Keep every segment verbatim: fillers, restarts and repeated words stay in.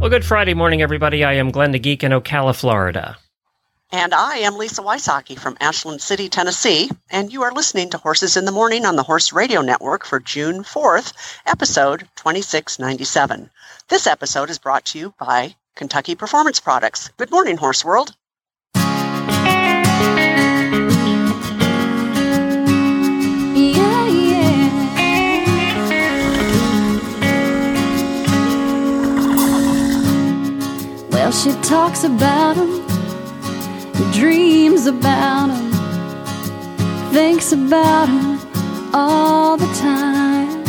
Well, good Friday morning, everybody. I am Glenn the Geek in Ocala, Florida. And I am Lisa Wysocki from Ashland City, Tennessee. And you are listening to Horses in the Morning on the Horse Radio Network for June fourth, episode twenty-six ninety-seven. This episode is brought to you by Kentucky Performance Products. Good morning, Horse World. Well, she talks about him, dreams about him, thinks about him all the time.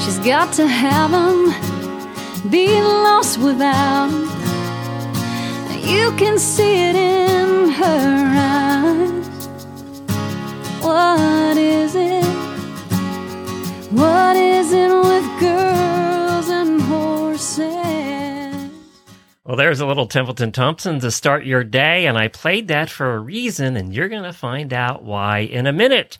She's got to have him, be lost without him. You can see it in her eyes. What is it? What is it with girls and horses? Well, there's a little Templeton Thompson to start your day, and I played that for a reason, and you're going to find out why in a minute.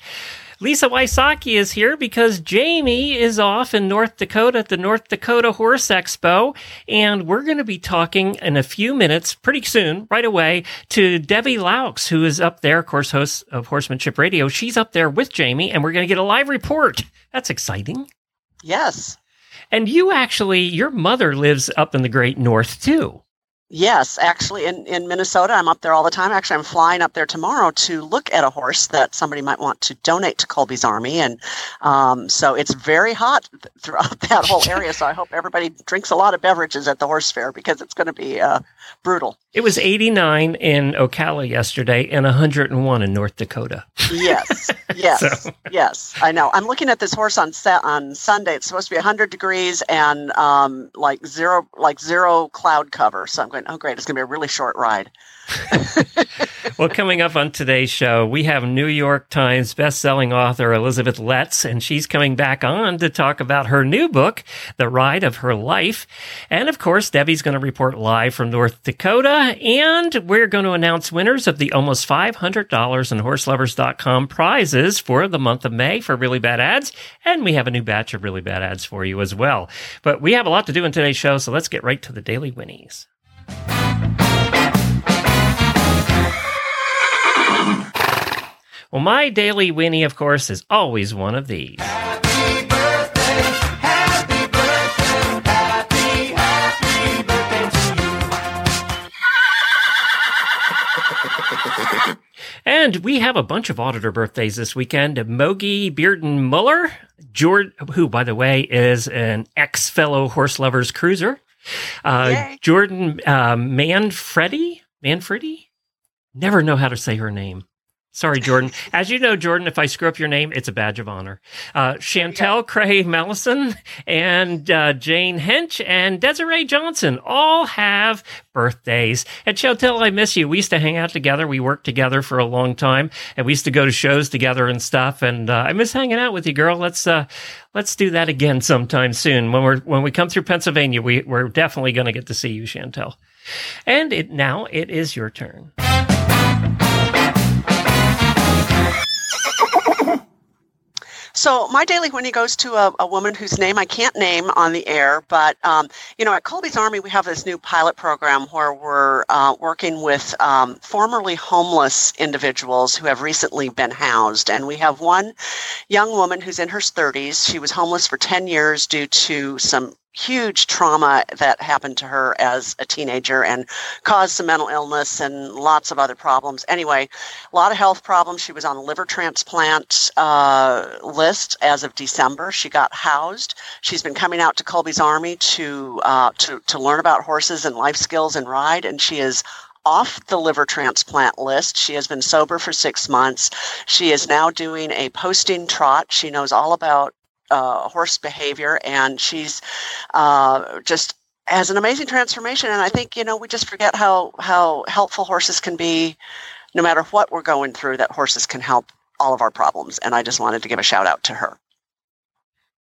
Lisa Wysocki is here because Jamie is off in North Dakota at the North Dakota Horse Expo, and we're going to be talking in a few minutes, pretty soon, right away, to Debbie Loucks, who is up there, of course, host of Horsemanship Radio. She's up there with Jamie, and we're going to get a live report. That's exciting. Yes. And you actually, your mother lives up in the Great North, too. Yes, actually, in, in Minnesota, I'm up there all the time. Actually, I'm flying up there tomorrow to look at a horse that somebody might want to donate to Colby's Army. And um, so it's very hot throughout that whole area. So I hope everybody drinks a lot of beverages at the horse fair because it's going to be uh, brutal. It was eighty-nine in Ocala yesterday and one hundred one in North Dakota. Yes, yes, so. yes. I know. I'm looking at this horse on set on Sunday. It's supposed to be one hundred degrees and um, like zero, like zero cloud cover. So I'm going, oh, great. It's going to be a really short ride. Well, coming up on today's show, we have New York Times bestselling author Elizabeth Letts, and she's coming back on to talk about her new book, The Ride of Her Life. And of course, Debbie's going to report live from North Dakota, and we're going to announce winners of the almost five hundred dollars in horse lovers dot com prizes for the month of May for Really Bad Ads. And we have a new batch of Really Bad Ads for you as well. But we have a lot to do in today's show, so let's get right to the Daily Winnies. Well, my Daily Winnie, of course, is always one of these. Happy birthday, happy birthday, happy, happy birthday to you. And we have a bunch of auditor birthdays this weekend. Mogi Bearden Muller, George, who, by the way, is an ex-fellow Horse Lovers cruiser. Uh, Jordan uh, Manfredi? Manfredi? Never know how to say her name. Sorry, Jordan. As you know, Jordan, if I screw up your name, it's a badge of honor. Uh, Chantel yeah. Cray Mellison and uh, Jane Hench and Desiree Johnson all have birthdays. And Chantel, I miss you. We used to hang out together. We worked together for a long time, and we used to go to shows together and stuff. And uh, I miss hanging out with you, girl. Let's uh, let's do that again sometime soon. When we're when we come through Pennsylvania, we we're definitely going to get to see you, Chantel. And it, now it is your turn. So my Daily Winnie goes to a, a woman whose name I can't name on the air, but, um, you know, at Colby's Army, we have this new pilot program where we're uh, working with um, formerly homeless individuals who have recently been housed. And we have one young woman who's in her thirties. She was homeless for ten years due to some huge trauma that happened to her as a teenager and caused some mental illness and lots of other problems. Anyway, a lot of health problems. She was on a liver transplant uh, list as of December. She got housed. She's been coming out to Colby's Army to uh, to to learn about horses and life skills and ride, and she is off the liver transplant list. She has been sober for six months. She is now doing a posting trot. She knows all about Uh, horse behavior, and she's uh, just as an amazing transformation. And I think, you know, we just forget how, how helpful horses can be, no matter what we're going through, that horses can help all of our problems. And I just wanted to give a shout out to her.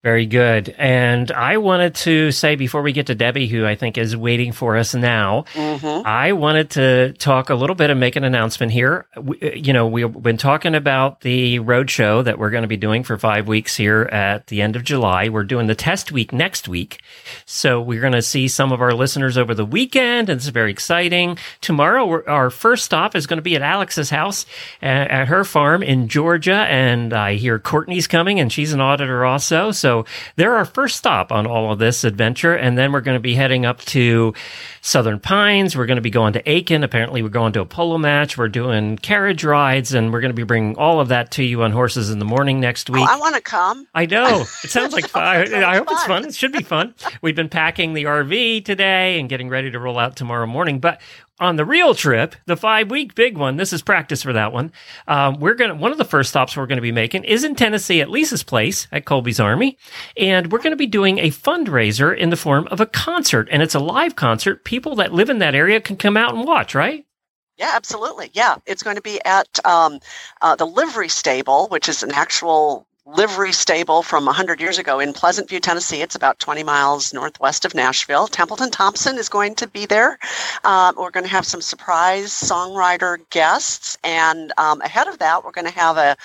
Very good. And I wanted to say, before we get to Debbie, who I think is waiting for us now, mm-hmm. I wanted to talk a little bit and make an announcement here. We, you know, we've been talking about the road show that we're going to be doing for five weeks here at the end of July. We're doing the test week next week. So we're going to see some of our listeners over the weekend, and it's very exciting. Tomorrow, we're, our first stop is going to be at Alex's house at, at her farm in Georgia. And I hear Courtney's coming, and she's an auditor also. So So they're our first stop on all of this adventure. And then we're going to be heading up to Southern Pines. We're going to be going to Aiken. Apparently, we're going to a polo match. We're doing carriage rides. And we're going to be bringing all of that to you on Horses in the Morning next week. Oh, I want to come. I know. It sounds like fun. I hope it's fun. It should be fun. We've been packing the R V today and getting ready to roll out tomorrow morning. But on the real trip, the five-week big one, this is practice for that one, um, we're going to, one of the first stops we're going to be making is in Tennessee at Lisa's place at Colby's Army, and we're going to be doing a fundraiser in the form of a concert, and it's a live concert. People that live in that area can come out and watch, right? Yeah, absolutely. Yeah, it's going to be at um, uh, the Livery Stable, which is an actual livery stable from one hundred years ago in Pleasant View, Tennessee. It's about twenty miles northwest of Nashville. Templeton Thompson is going to be there. Um, we're going to have some surprise songwriter guests. And um, ahead of that, we're going to have a,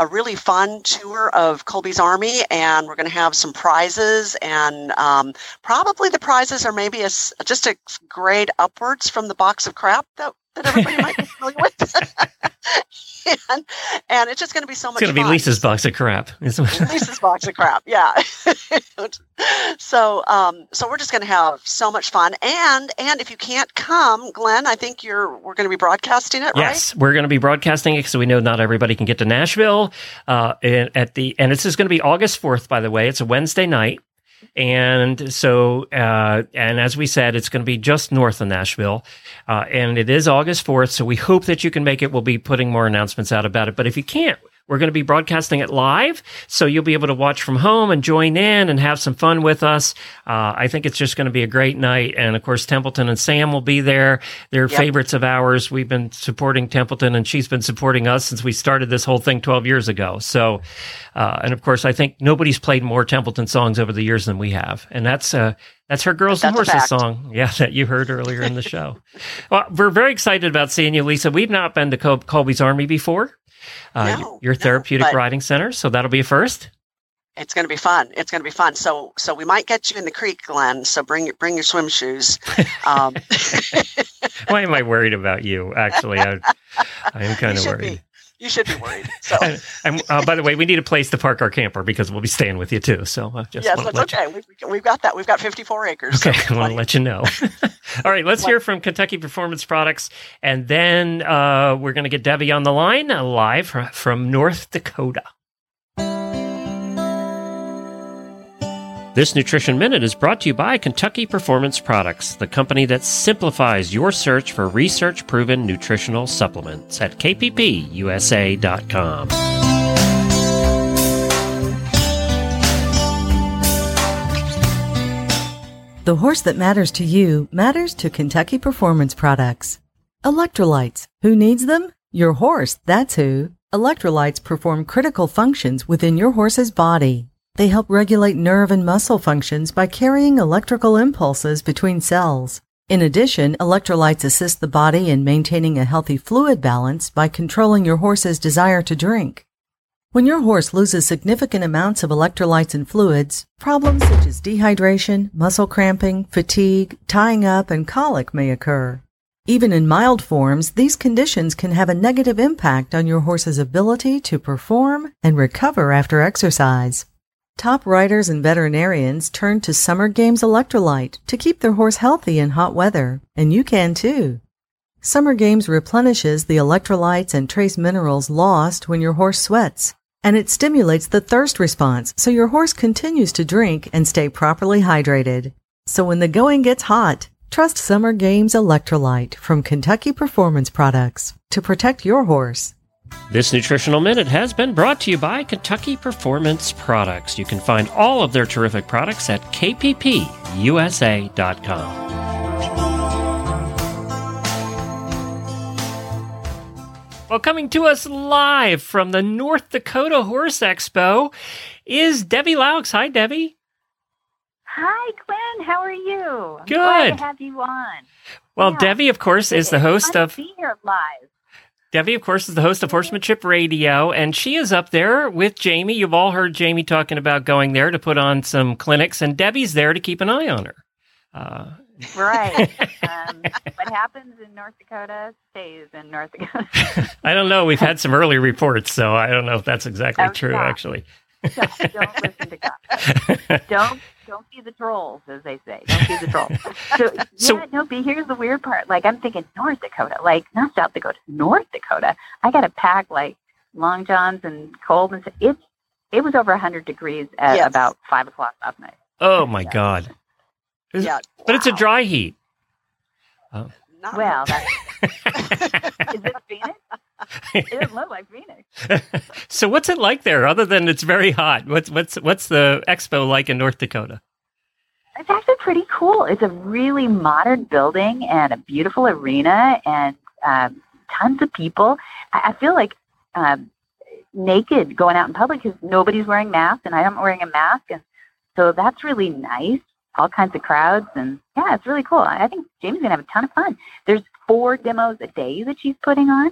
a really fun tour of Colby's Army. And we're going to have some prizes. And um, probably the prizes are maybe a, just a grade upwards from the box of crap that, that everybody might be familiar with. And, and it's just going to be so much fun. It's going to be fun. Lisa's box of crap. Lisa's box of crap, yeah. so um, so we're just going to have so much fun. And and if you can't come, Glenn, I think you're we're going to be broadcasting it, yes, right? Yes, we're going to be broadcasting it because we know not everybody can get to Nashville. Uh, and, at the, and it's just going to be August fourth, by the way. It's a Wednesday night. And so, uh, and as we said, it's going to be just north of Nashville, uh, and it is August fourth. So we hope that you can make it. We'll be putting more announcements out about it. But if you can't, we're going to be broadcasting it live. So you'll be able to watch from home and join in and have some fun with us. Uh, I think it's just going to be a great night. And of course, Templeton and Sam will be there. They're yep. favorites of ours. We've been supporting Templeton, and she's been supporting us since we started this whole thing twelve years ago. So, uh, and of course, I think nobody's played more Templeton songs over the years than we have. And that's, uh, That's her Girls and Horses song, yeah, that you heard earlier in the show. Well, we're very excited about seeing you, Lisa. We've not been to Col- Colby's Army before, uh, no, your therapeutic no, riding center, so that'll be a first. It's going to be fun. It's going to be fun. So so we might get you in the creek, Glenn, so bring, bring your swim shoes. Um. Why am I worried about you, actually? I, I am kind of worried. Be. You should be worried. So, and, uh, by the way, we need a place to park our camper because we'll be staying with you too. So, I just yes, that's okay. You... We've, we've got that. We've got fifty-four acres. Okay, so I want to let you know. All right, let's hear from Kentucky Performance Products, and then uh, we're going to get Debbie on the line uh, live from North Dakota. This Nutrition Minute is brought to you by Kentucky Performance Products, the company that simplifies your search for research-proven nutritional supplements at k p p u s a dot com. The horse that matters to you matters to Kentucky Performance Products. Electrolytes. Who needs them? Your horse, that's who. Electrolytes perform critical functions within your horse's body. They help regulate nerve and muscle functions by carrying electrical impulses between cells. In addition, electrolytes assist the body in maintaining a healthy fluid balance by controlling your horse's desire to drink. When your horse loses significant amounts of electrolytes and fluids, problems such as dehydration, muscle cramping, fatigue, tying up, and colic may occur. Even in mild forms, these conditions can have a negative impact on your horse's ability to perform and recover after exercise. Top riders and veterinarians turn to Summer Games Electrolyte to keep their horse healthy in hot weather, and you can too. Summer Games replenishes the electrolytes and trace minerals lost when your horse sweats, and it stimulates the thirst response so your horse continues to drink and stay properly hydrated. So when the going gets hot, trust Summer Games Electrolyte from Kentucky Performance Products to protect your horse. This Nutritional Minute has been brought to you by Kentucky Performance Products. You can find all of their terrific products at k p p Horse Radio Network U S A dot com. Well, coming to us live from the North Dakota Horse Expo is Debbie Loucks. Hi, Debbie. Hi, Glenn. How are you? I'm Good. Glad to have you on. Well, yeah. Debbie, of course, is the host of... Be here live. Debbie, of course, is the host of Horsemanship Radio, and she is up there with Jamie. You've all heard Jamie talking about going there to put on some clinics, and Debbie's there to keep an eye on her. Uh, right. Um, what happens in North Dakota stays in North Dakota. I don't know. We've had some early reports, so I don't know if that's exactly oh, true, God. actually. Don't, don't listen to God. Don't. Don't be the trolls, as they say. Don't be the trolls. So, yeah, so, no, but here's the weird part. Like, I'm thinking North Dakota, like, not South Dakota, North Dakota. I got to pack, like, long johns and cold. And it's, it was over one hundred degrees at yes. about five o'clock last night. Oh, my yeah. God. It's, yeah. But wow. It's a dry heat. Oh. Not well, that's... Is it Phoenix? It doesn't look like Phoenix. So what's it like there, other than it's very hot? What's what's what's the expo like in North Dakota? It's actually pretty cool. It's a really modern building and a beautiful arena and um, tons of people. I, I feel like um, naked going out in public because nobody's wearing masks and I'm wearing a mask. And so that's really nice. All kinds of crowds. And yeah, it's really cool. I think Jamie's going to have a ton of fun. There's four demos a day that she's putting on.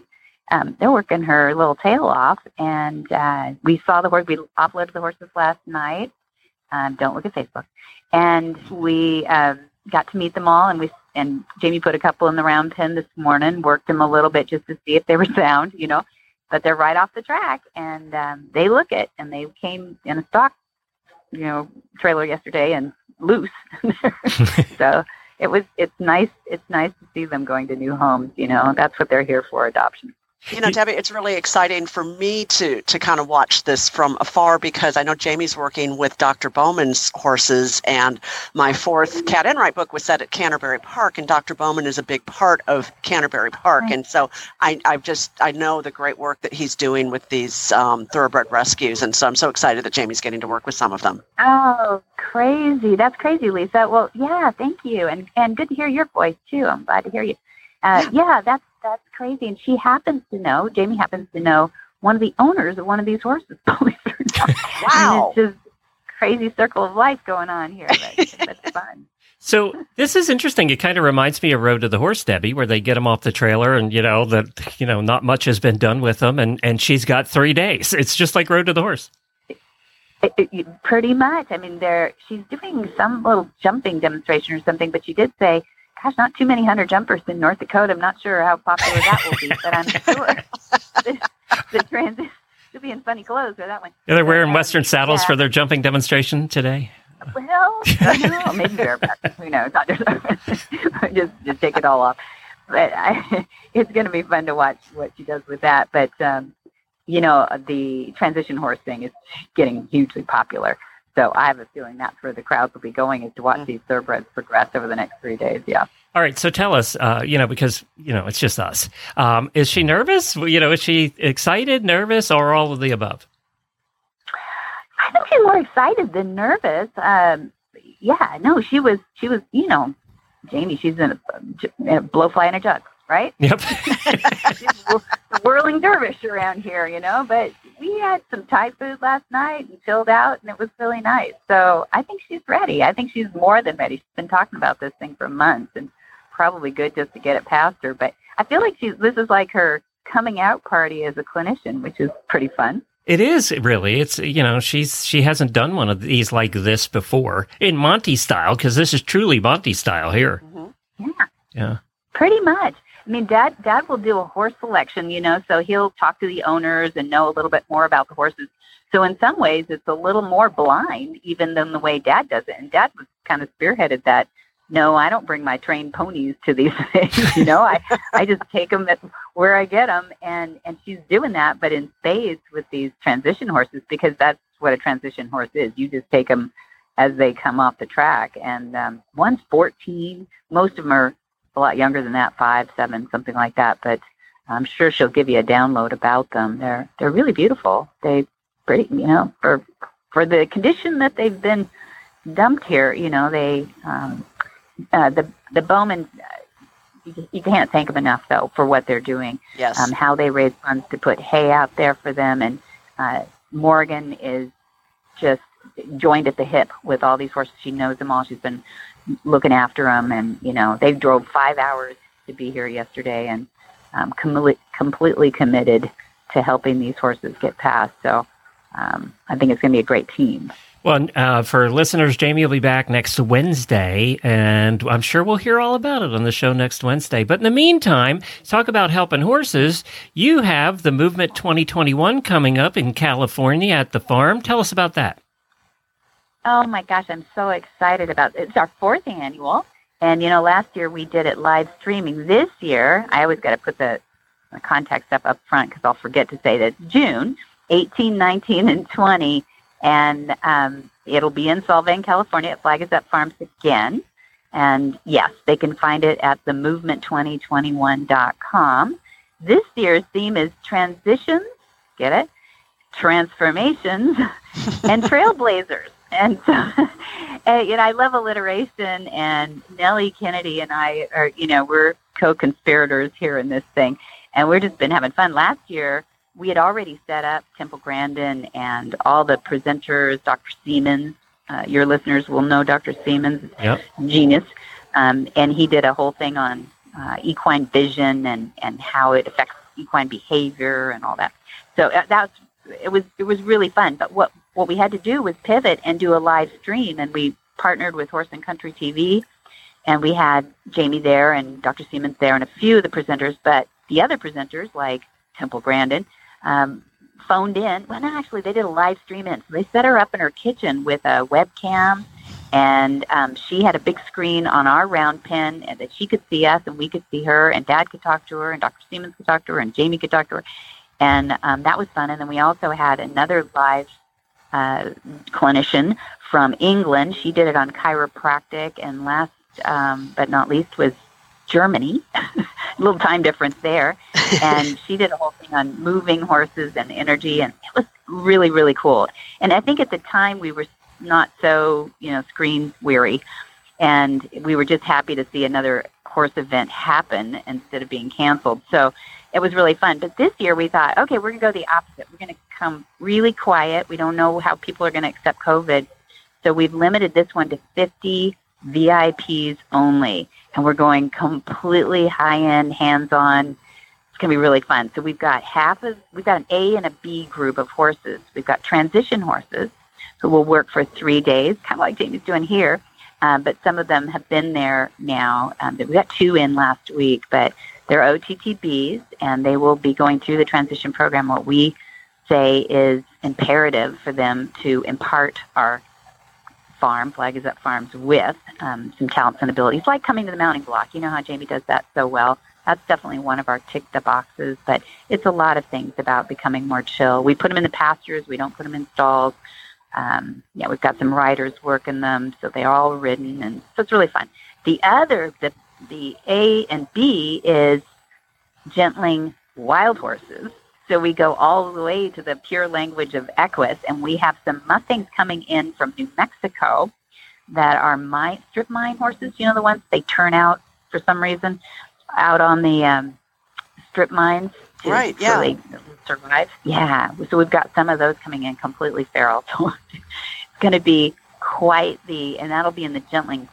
Um, they're working her little tail off, and uh, we saw the horse. We offloaded the horses last night. Um, don't look at Facebook. And we um, got to meet them all, and we and Jamie put a couple in the round pen this morning, worked them a little bit just to see if they were sound, you know. But they're right off the track, and um, they look it, and they came in a stock, you know, trailer yesterday and loose. So it was. It's nice. It's nice to see them going to new homes. You know, that's what they're here for: adoption. You know, Debbie, it's really exciting for me to to kind of watch this from afar because I know Jamie's working with Doctor Bowman's horses, and my fourth Cat Enright book was set at Canterbury Park, and Doctor Bowman is a big part of Canterbury Park, right. And so I, I've just I know the great work that he's doing with these um, thoroughbred rescues, and so I'm so excited that Jamie's getting to work with some of them. Oh, crazy! That's crazy, Lisa. Well, yeah, thank you, and and good to hear your voice too. I'm glad to hear you. Uh, yeah, that's. That's crazy. And she happens to know, Jamie happens to know one of the owners of one of these horses. Wow. And it's just crazy circle of life going on here. But, but it's fun. So this is interesting. It kind of reminds me of Road to the Horse, Debbie, where they get them off the trailer and, you know, that, you know, not much has been done with them. And, and she's got three days. It's just like Road to the Horse. It, it, pretty much. I mean, they're, she's doing some little jumping demonstration or something, but she did say, gosh, not too many hunter jumpers in North Dakota. I'm not sure how popular that will be, but I'm sure the, the transition will be in funny clothes for that one. Yeah, they're wearing but, Western saddles yeah. for their jumping demonstration today. Well, no, maybe they're back. Who knows? just, just take it all off. But I, it's going to be fun to watch what she does with that. But, um, you know, the transition horse thing is getting hugely popular. So I have a feeling that's where the crowds will be going is to watch mm-hmm. these thoroughbreds progress over the next three days. Yeah. All right. So tell us, uh, you know, because, you know, it's just us. Um, is she nervous? You know, is she excited, nervous, or all of the above? I think she's more excited than nervous. Um, yeah. No, she was, she was, you know, Jamie, she's in a, in a blowfly in a jug, right? Yep. She's a whirling dervish around here, you know, but we had some Thai food last night and chilled out, and it was really nice. So I think she's ready. I think she's more than ready. She's been talking about this thing for months, and probably good just to get it past her. But I feel like she's, this is like her coming out party as a clinician, which is pretty fun. It is, really. It's, you know, she's she hasn't done one of these like this before in Monty style, because this is truly Monty style here. Mm-hmm. Yeah. Yeah. Pretty much. I mean, Dad Dad will do a horse selection, you know, so he'll talk to the owners and know a little bit more about the horses. So in some ways, it's a little more blind even than the way Dad does it. And Dad was kind of spearheaded that, no, I don't bring my trained ponies to these things, you know. I, I just take them at where I get them. And, and she's doing that, but in spades with these transition horses, because that's what a transition horse is. You just take them as they come off the track. And um, one's fourteen. Most of them are a lot younger than that, five, seven, something like that. But I'm sure she'll give you a download about them. They're they're really beautiful. They pretty, you know, for for the condition that they've been dumped here. You know, they um, uh, the the Bowman. You can't thank them enough, though, for what they're doing. Yes. Um, how they raise funds to put hay out there for them, and uh, Morgan is just joined at the hip with all these horses. She knows them all. She's been looking after them, and you know they drove five hours to be here yesterday, and um, com- completely committed to helping these horses get past. So um, I think it's going to be a great team. Well, uh, for listeners, Jamie will be back next Wednesday, and I'm sure we'll hear all about it on the show next Wednesday. But in the meantime, talk about helping horses. You have the Movement twenty twenty-one coming up in California at the farm. Tell us about that. Oh, my gosh, I'm so excited about it. It's our fourth annual, and, you know, last year we did it live streaming. This year, I always got to put the, the contact stuff up front because I'll forget to say that it's June eighteenth, nineteenth, and twentieth. And um, it'll be in Solvang, California at Flag is Up Farms again. And, yes, they can find it at the movement twenty twenty-one dot com. This year's theme is transitions, get it, transformations, and trailblazers. And so, and, you know, I love alliteration, and Nellie Kennedy and I are, you know, we're co-conspirators here in this thing. And we've just been having fun. Last year, we had already set up Temple Grandin and all the presenters, Doctor Siemens. Uh, your listeners will know Doctor Siemens, yep. Genius. Um, and he did a whole thing on uh, equine vision and, and how it affects equine behavior and all that. So uh, that was, it was it was really fun. But what, what we had to do was pivot and do a live stream. And we partnered with Horse and Country T V. And we had Jamie there and Doctor Siemens there and a few of the presenters. But the other presenters, like Temple Grandin, Um, phoned in. Well, no, actually, they did a live stream in. So they set her up in her kitchen with a webcam, and um, she had a big screen on our round pen and that she could see us and we could see her, and Dad could talk to her, and Doctor Siemens could talk to her, and Jamie could talk to her. And um, that was fun. And then we also had another live uh, clinician from England. She did it on chiropractic, and last um, but not least was Germany, a little time difference there. And she did a whole thing on moving horses and energy, and it was really, really cool. And I think at the time we were not so, you know, screen weary, and we were just happy to see another horse event happen instead of being canceled. So it was really fun. But this year we thought, okay, we're going to go the opposite. We're going to come really quiet. We don't know how people are going to accept COVID. So we've limited this one to fifty V I Ps only, and we're going completely high-end, hands-on. It's going to be really fun. So we've got half of, we've got an A and a B group of horses. We've got transition horses who will work for three days, kind of like Jamie's doing here, um, but some of them have been there now. Um, we got two in last week, but they're O T T Bs, and they will be going through the transition program. What we say is imperative for them to impart our farm, Flag is Up Farms, with um, some talents and abilities, like coming to the mounting block. You know how Jamie does that so well. That's definitely one of our tick the boxes, but it's a lot of things about becoming more chill. We put them in the pastures. We don't put them in stalls. Um, yeah, we've got some riders working them, so they're all ridden, and so it's really fun. The other, the, the A and B is gentling wild horses. So we go all the way to the pure language of Equus, and we have some Mustangs coming in from New Mexico that are mine, strip mine horses. You know, the ones they turn out for some reason out on the um, strip mines to right, yeah. really survive. Yeah, so we've got some of those coming in completely feral. So it's going to be quite the, and that'll be in the gentling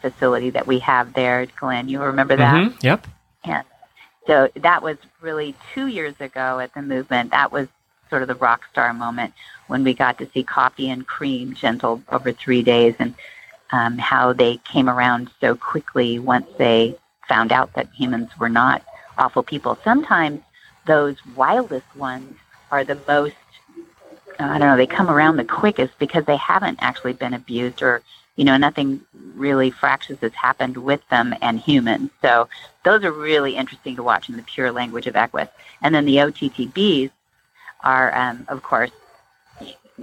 facility that we have there, Glenn. You remember that? Mm-hmm, yep. Yeah. So that was really two years ago at the Movement. That was sort of the rock star moment when we got to see Coffee and Cream gentled over three days and um, how they came around so quickly once they found out that humans were not awful people. Sometimes those wildest ones are the most, I don't know, they come around the quickest because they haven't actually been abused or, you know, nothing really fractious has happened with them and humans. So those are really interesting to watch in the pure language of Equus. And then the O T T Bs are, um, of course,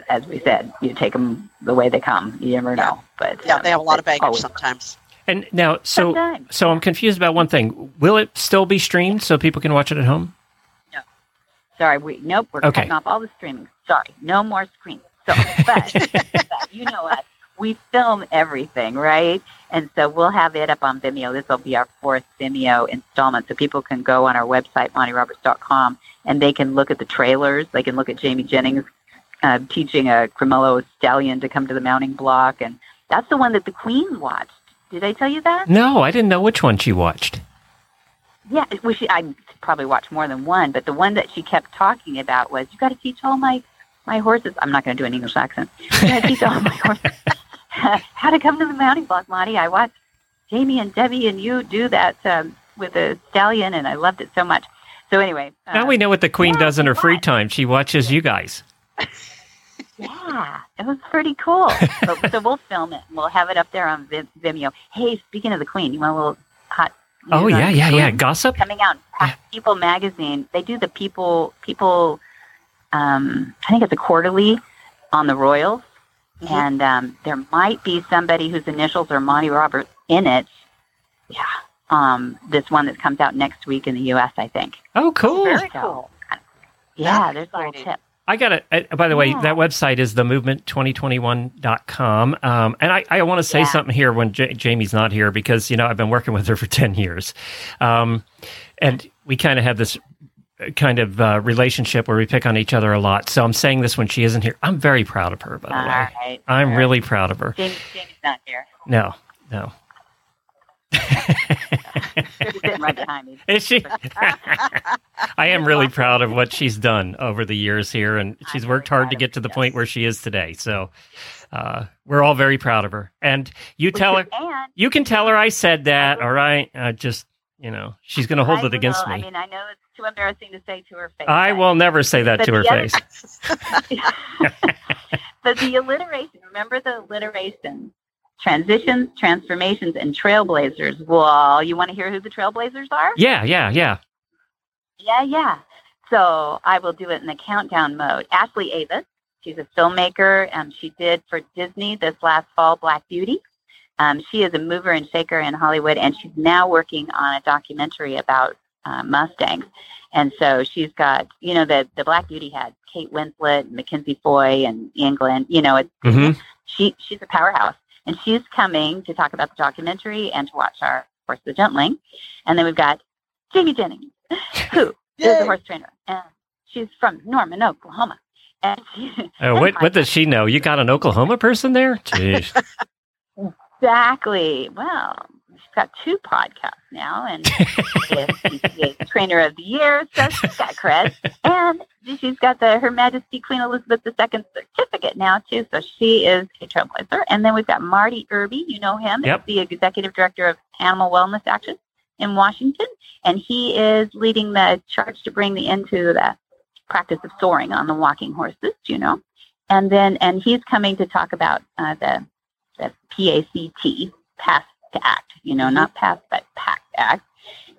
as we said, you take them the way they come. You never yeah. know. But yeah, um, they have a lot of baggage always. sometimes. And now, so sometimes. so I'm confused about one thing. Will it still be streamed so people can watch it at home? No. Sorry, we nope. We're okay. cutting off all the streaming. Sorry, no more screens. So, but, but you know us. we film everything, right? And so we'll have it up on Vimeo. This will be our fourth Vimeo installment. So people can go on our website, monty roberts dot com, and they can look at the trailers. They can look at Jamie Jennings uh, teaching a Cremello stallion to come to the mounting block. And that's the one that the Queen watched. Did I tell you that? No, I didn't know which one she watched. Yeah, well, she, I probably watched more than one, but the one that she kept talking about was, you got to teach all my, my horses. I'm not going to do an English accent. You got to teach all my horses how to come to the mounting block, Monty. I watched Jamie and Debbie and you do that um, with a stallion, and I loved it so much. So anyway. Uh, now we know what the Queen yeah, does in her free watched. time. She watches you guys. Yeah, it was pretty cool. so, so we'll film it. And we'll have it up there on Vimeo. Hey, speaking of the Queen, you want a little hot... Oh, yeah, yeah, yeah. Gossip? Coming out. People magazine. They do the People, People. Um, I think it's a quarterly on the Royals. Mm-hmm. And um, there might be somebody whose initials are Monty Roberts in it. Yeah. Um, this one that comes out next week in the U S, I think. Oh, cool. Very so, cool. Yeah, That's there's exciting. a little tip. I got it. By the way, yeah. that website is the movement twenty twenty-one dot com. Um, and I, I want to say yeah. something here when J- Jamie's not here, because, you know, I've been working with her for ten years. Um, and we kind of have this kind of uh, relationship where we pick on each other a lot. So I'm saying this when she isn't here. I'm very proud of her, by the All way. Right. I'm All really right. proud of her. Jamie, Jamie's not here. No, no. Right behind me. Is she? I am really proud of what she's done over the years here, and she's worked hard to get to the point where she is today. So uh, we're all very proud of her. And you tell her, you can tell her I said that, all right? I just, you know, she's going to hold it against me. I mean, I know it's too embarrassing to say to her face. I will never say that to her face. But the alliteration, remember the alliteration. Transitions, transformations, and trailblazers. Well, you want to hear who the trailblazers are? Yeah, yeah, yeah. Yeah, yeah. So I will do it in the countdown mode. Ashley Avis, she's a filmmaker. Um, she did for Disney this last fall, Black Beauty. Um, she is a mover and shaker in Hollywood, and she's now working on a documentary about uh, Mustangs. And so she's got, you know, the, the Black Beauty had Kate Winslet, and Mackenzie Foy, and Ian Glenn. You know, it's, mm-hmm. she she's a powerhouse. And she's coming to talk about the documentary and to watch our horse, the Gentling. And then we've got Jamie Jennings, who Yay. is a horse trainer. And she's from Norman, Oklahoma. And she, oh, what, what does she know? You got an Oklahoma person there? Jeez. Exactly. Well, she's got two podcasts now. And she's a trainer of the year, so she's got cred. And she's got the Her Majesty Queen Elizabeth the Second certificate now, too. So she is a trailblazer. And then we've got Marty Irby. You know him. Yep. He's the executive director of Animal Wellness Action in Washington. And he is leading the charge to bring the end to the practice of soaring on the walking horses, you know. And then and he's coming to talk about uh, the, the P A C T, PACT Act, you know, not PACT, but PACT Act.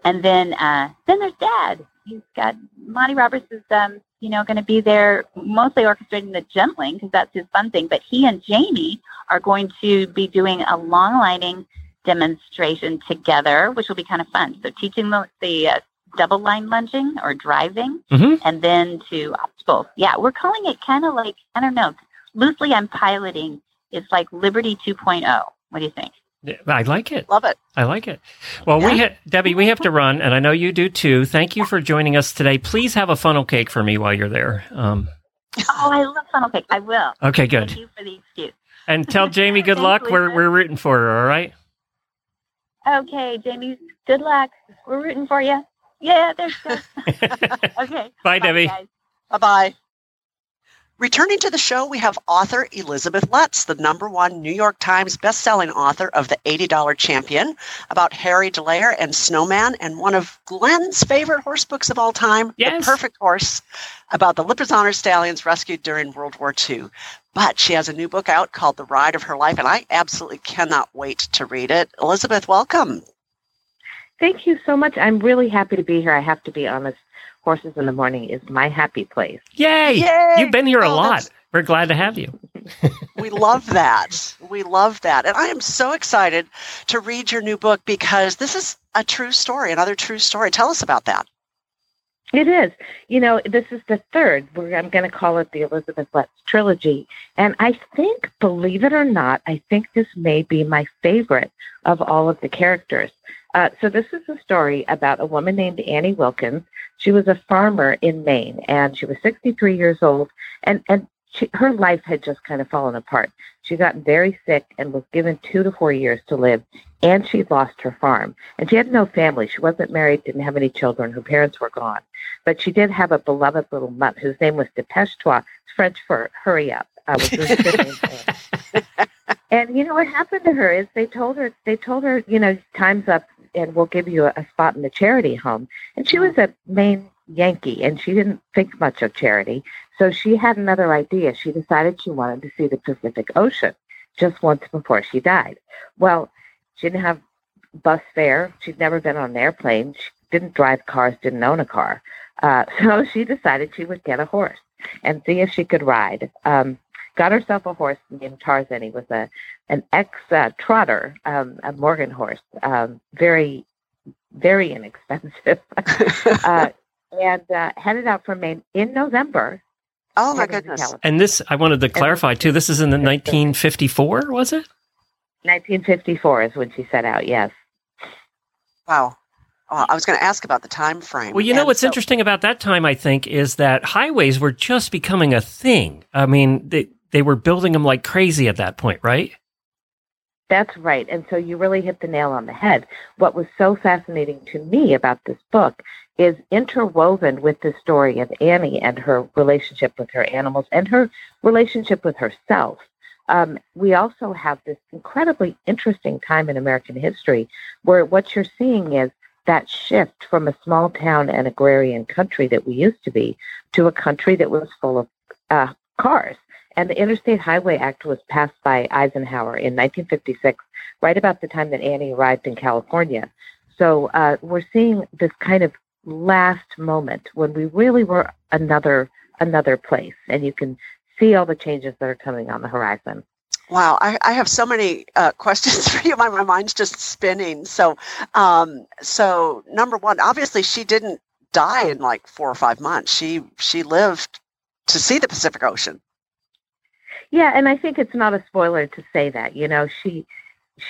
And then uh, then there's Dad. He's got Monty Roberts is, um, you know, going to be there mostly orchestrating the Gentling because that's his fun thing. But he and Jamie are going to be doing a long lining demonstration together, which will be kind of fun. So teaching the, the uh, double line lunging or driving mm-hmm. and then to obstacles. Yeah, we're calling it kind of like, I don't know, loosely I'm piloting. It's like Liberty two point oh. What do you think? I like it. Love it. I like it. Well, yeah. we ha- Debbie, we have to run, and I know you do too. Thank you for joining us today. Please have a funnel cake for me while you're there. Um, oh, I love funnel cake. I will. Okay, good. Thank you for the excuse. And tell Jamie good luck. Lisa. We're we're rooting for her. All right. Okay, Jamie. Good luck. We're rooting for you. Yeah, there's good. Okay. Bye, bye, Debbie. Bye, bye. Returning to the show, we have author Elizabeth Letts, the number one New York Times bestselling author of The eighty dollar Champion, about Harry Delayer and Snowman, and one of Glenn's favorite horse books of all time, yes. The Perfect Horse, about the Lipizzano stallions rescued during World War Two. But she has a new book out called The Ride of Her Life, and I absolutely cannot wait to read it. Elizabeth, welcome. Thank you so much. I'm really happy to be here. I have to be honest. Horses in the Morning is my happy place. Yay! Yay! You've been here a oh, lot. That's... We're glad to have you. We love that. We love that. And I am so excited to read your new book because this is a true story, another true story. Tell us about that. It is. You know, this is the third. We're, I'm going to call it the Elizabeth Letts trilogy. And I think, believe it or not, I think this may be my favorite of all of the characters. Uh, so this is a story about a woman named Annie Wilkins. She was a farmer in Maine, and she was sixty-three years old, and, and she, her life had just kind of fallen apart. She got very sick and was given two to four years to live, and she lost her farm. And she had no family. She wasn't married, didn't have any children. Her parents were gone. But she did have a beloved little mutt whose name was Dépêche-toi, French for hurry up. Uh, which was and, you know, what happened to her is they told her, they told her, you know, time's up and we'll give you a, a spot in the charity home. And she was a Maine Yankee, and she didn't think much of charity. So she had another idea. She decided she wanted to see the Pacific Ocean just once before she died. Well, she didn't have bus fare. She'd never been on an airplane. She didn't drive cars, didn't own a car. Uh, so she decided she would get a horse and see if she could ride. Um, got herself a horse named Tarzan. He was a an ex-trotter, uh, um, a Morgan horse, um, very, very inexpensive, uh, and uh, headed out from Maine in November. Oh, my goodness. And this, I wanted to clarify, too, this is in the nineteen fifty-four, was it? nineteen fifty-four is when she set out, yes. Wow. Oh, I was going to ask about the time frame. Well, you know, and what's so interesting about that time, I think, is that highways were just becoming a thing. I mean, they, they were building them like crazy at that point, right? That's right. And so you really hit the nail on the head. What was so fascinating to me about this book is interwoven with the story of Annie and her relationship with her animals and her relationship with herself. Um, we also have this incredibly interesting time in American history where what you're seeing is that shift from a small town and agrarian country that we used to be to a country that was full of uh, cars. And the Interstate Highway Act was passed by Eisenhower in nineteen fifty-six, right about the time that Annie arrived in California. So uh, we're seeing this kind of last moment when we really were another another place, and you can see all the changes that are coming on the horizon. Wow, I, I have so many uh, questions for you. My, my mind's just spinning. So, um, so number one, obviously she didn't die in like four or five months. She she lived to see the Pacific Ocean. Yeah, and I think it's not a spoiler to say that. You know, she,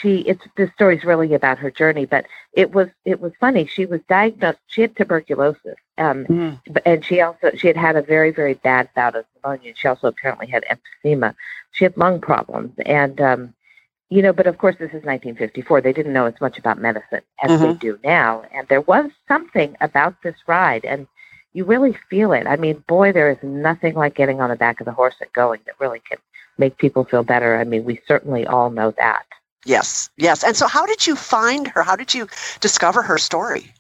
she, it's, this story's really about her journey, but it was, it was funny. She was diagnosed, she had tuberculosis, um, mm. and she also, she had had a very, very bad bout of pneumonia. She also apparently had emphysema. She had lung problems. And, um, you know, but of course, this is nineteen fifty-four. They didn't know as much about medicine as mm-hmm. they do now. And there was something about this ride, and you really feel it. I mean, boy, there is nothing like getting on the back of the horse and going that really can make people feel better. I mean, we certainly all know that. Yes, yes. And so how did you find her? How did you discover her story?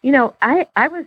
You know, I, I was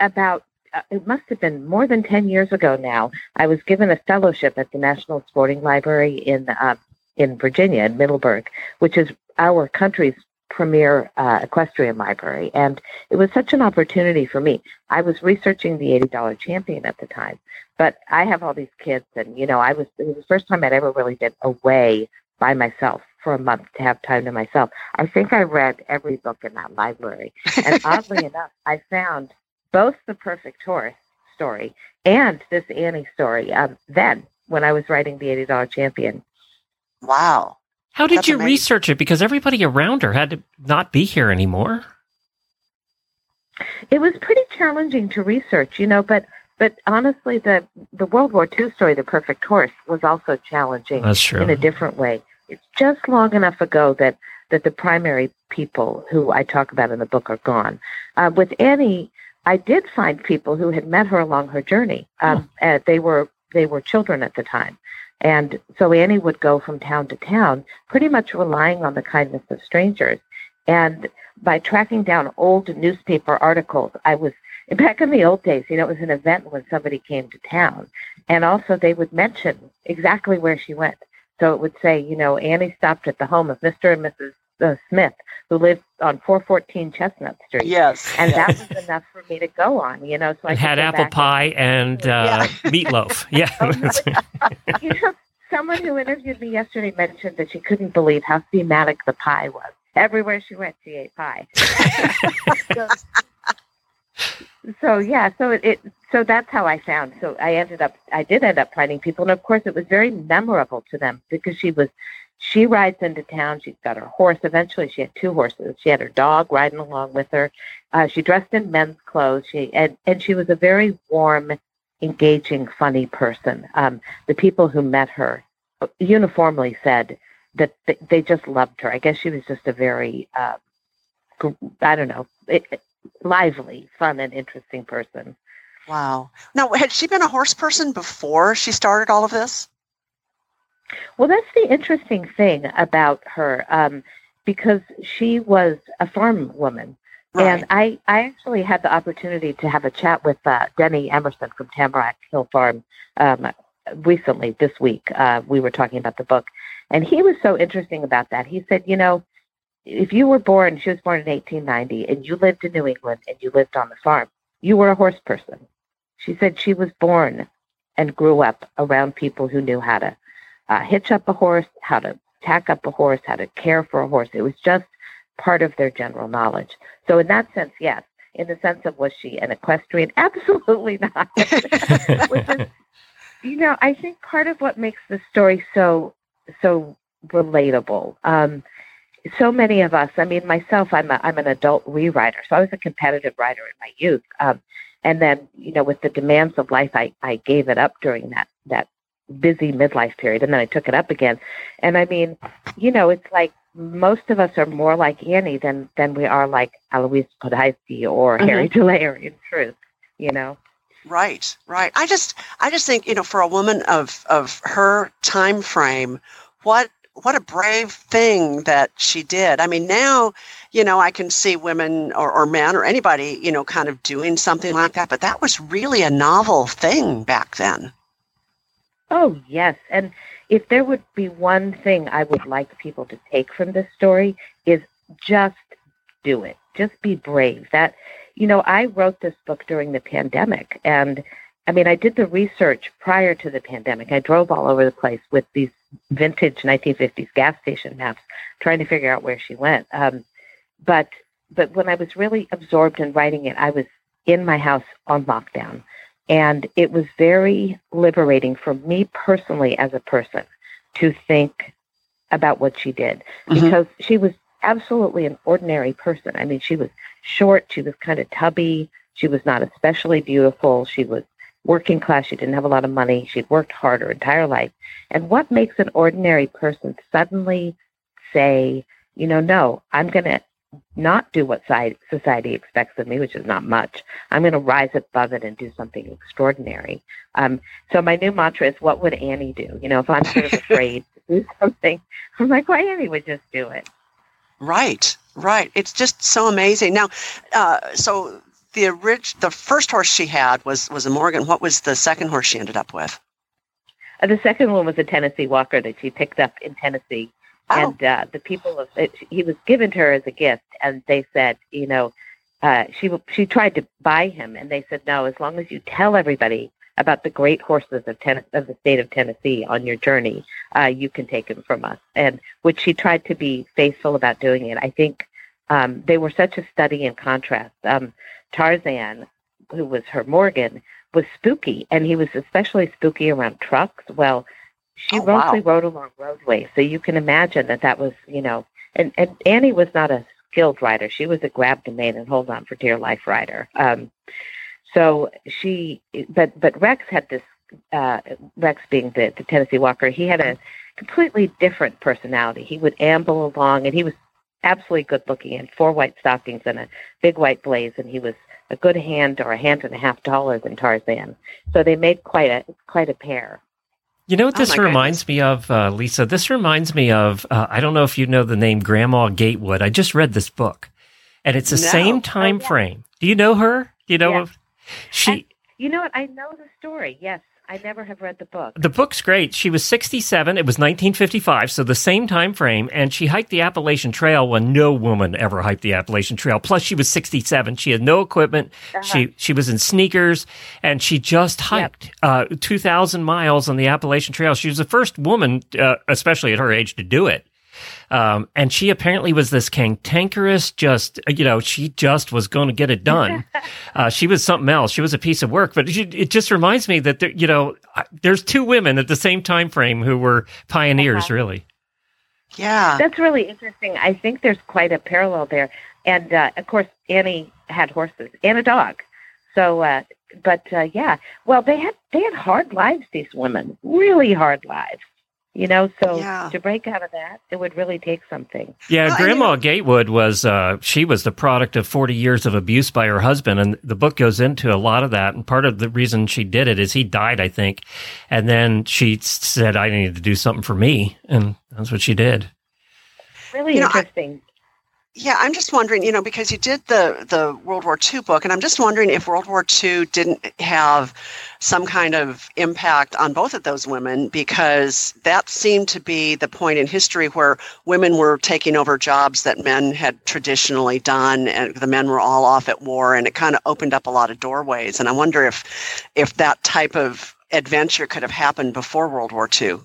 about, uh, it must have been more than ten years ago now, I was given a fellowship at the National Sporting Library in uh, in Virginia, in Middleburg, which is our country's premier uh, equestrian library. And it was such an opportunity for me. I was researching The eighty dollar Champion at the time, but I have all these kids, and, you know, I was, it was the first time I'd ever really been away by myself for a month to have time to myself. I think I read every book in that library. And oddly enough, I found both The Perfect Horse story and this Annie story um, then when I was writing The eighty dollar Champion. Wow. How did That's you amazing. Research it? Because everybody around her had to not be here anymore. It was pretty challenging to research, you know, but but honestly, the, the World War Two story, The Perfect Horse, was also challenging That's true. In a different way. It's just long enough ago that, that the primary people who I talk about in the book are gone. Uh, with Annie, I did find people who had met her along her journey. Um, oh. uh, they were they were children at the time. And so Annie would go from town to town, pretty much relying on the kindness of strangers. And by tracking down old newspaper articles, I was, back in the old days, you know, it was an event when somebody came to town. And also they would mention exactly where she went. So it would say, you know, Annie stopped at the home of Mister and Missus Uh, Smith, who lived on four fourteen Chestnut Street. Yes. And yes. that was enough for me to go on, you know. So I had apple pie and, and uh, yeah. meatloaf. Yeah. Oh, you know, someone who interviewed me yesterday mentioned that she couldn't believe how thematic the pie was. Everywhere she went, she ate pie. so, So, yeah, so it, it so that's how I found. So I ended up, I did end up finding people. And, of course, it was very memorable to them because she was, she rides into town. She's got her horse. Eventually, she had two horses. She had her dog riding along with her. Uh, she dressed in men's clothes. She and, and she was a very warm, engaging, funny person. Um, the people who met her uniformly said that th- they just loved her. I guess she was just a very, uh, I don't know, it, it, lively, fun, and interesting person. Wow. Now, had she been a horse person before she started all of this? Well, that's the interesting thing about her, um, because she was a farm woman. Right. And I, I actually had the opportunity to have a chat with uh, Denny Emerson from Tamarack Hill Farm um, recently, this week. Uh, we were talking about the book, and he was so interesting about that. He said, you know, if you were born, she was born in eighteen ninety, and you lived in New England, and you lived on the farm, you were a horse person. She said she was born and grew up around people who knew how to uh, hitch up a horse, how to tack up a horse, how to care for a horse. It was just part of their general knowledge. So in that sense, yes. In the sense of, was she an equestrian? Absolutely not. Which is, you know, I think part of what makes the story so, so relatable. Um, So many of us, I mean, myself, I'm a, I'm an adult re-rider. So I was a competitive rider in my youth. Um, and then, you know, with the demands of life, I, I gave it up during that, that busy midlife period. And then I took it up again. And I mean, you know, it's like most of us are more like Annie than, than we are like Alois Podhaiski or mm-hmm. Harry DeLayer in truth, you know? Right, right. I just, I just think, you know, for a woman of, of her time frame, what, What a brave thing that she did. I mean, now, you know, I can see women or, or men or anybody, you know, kind of doing something like that. But that was really a novel thing back then. Oh, yes. And if there would be one thing I would like people to take from this story is just do it. Just be brave. That, you know, I wrote this book during the pandemic. And, I mean, I did the research prior to the pandemic. I drove all over the place with these vintage nineteen fifties gas station maps, trying to figure out where she went. Um, but but when I was really absorbed in writing it, I was in my house on lockdown. And it was very liberating for me personally as a person to think about what she did. Mm-hmm. Because she was absolutely an ordinary person. I mean, she was short. She was kind of tubby. She was not especially beautiful. She was working class. She didn't have a lot of money. She'd worked hard her entire life. And what makes an ordinary person suddenly say, you know, no, I'm going to not do what society expects of me, which is not much. I'm going to rise above it and do something extraordinary. Um, so my new mantra is, what would Annie do? You know, if I'm sort of afraid to do something, I'm like, well, Annie would just do it. Right, right. It's just so amazing. Now, uh, so... The orig- the first horse she had was, was a Morgan. What was the second horse she ended up with? Uh, the second one was a Tennessee Walker that she picked up in Tennessee. Oh. And uh, the people, of it, he was given to her as a gift, and they said, you know, uh, she she tried to buy him, and they said, no, as long as you tell everybody about the great horses of ten- of the state of Tennessee on your journey, uh, you can take him from us. And which she tried to be faithful about doing it. I think um, they were such a study in contrast. Um Tarzan, who was her Morgan, was spooky, and he was especially spooky around trucks. Well, she oh, mostly wow. rode along roadways, so you can imagine that that was, you know, and, and Annie was not a skilled rider. She was a grab-to-mane and hold-on-for-dear-life rider. Um, so she, but but Rex had this, uh, Rex being the, the Tennessee Walker, he had a completely different personality. He would amble along, and he was absolutely good looking, and four white stockings and a big white blaze, and he was a good hand or a hand and a half taller than Tarzan. So they made quite a quite a pair. You know what this oh reminds goodness. me of, uh, Lisa? This reminds me of, uh, I don't know if you know the name Grandma Gatewood. I just read this book, and it's the no. same time oh, yeah. frame. Do you know her? Do you know yes. she? And, you know what? I know the story, yes. I never have read the book. The book's great. She was sixty-seven. It was nineteen fifty-five, so the same time frame, and she hiked the Appalachian Trail when no woman ever hiked the Appalachian Trail. Plus, she was sixty-seven. She had no equipment. Uh-huh. She she was in sneakers, and she just hiked yep. uh, two thousand miles on the Appalachian Trail. She was the first woman, uh, especially at her age, to do it. Um, and she apparently was this cantankerous, just, you know, she just was going to get it done. Uh, she was something else. She was a piece of work. But it, it just reminds me that, there, you know, there's two women at the same time frame who were pioneers, uh-huh. really. Yeah. That's really interesting. I think there's quite a parallel there. And, uh, of course, Annie had horses and a dog. So, uh, but, uh, yeah, well, they had, they had hard lives, these women, really hard lives. You know, so yeah. to break out of that, it would really take something. Yeah, well, Grandma I mean, Gatewood was, uh, she was the product of forty years of abuse by her husband, and the book goes into a lot of that, and part of the reason she did it is he died, I think, and then she said, I need to do something for me, and that's what she did. Really you interesting. Know, I- Yeah, I'm just wondering, you know, because you did the, the World War Two book, and I'm just wondering if World War Two didn't have some kind of impact on both of those women, because that seemed to be the point in history where women were taking over jobs that men had traditionally done, and the men were all off at war, and it kind of opened up a lot of doorways. And I wonder if if that type of adventure could have happened before World War Two.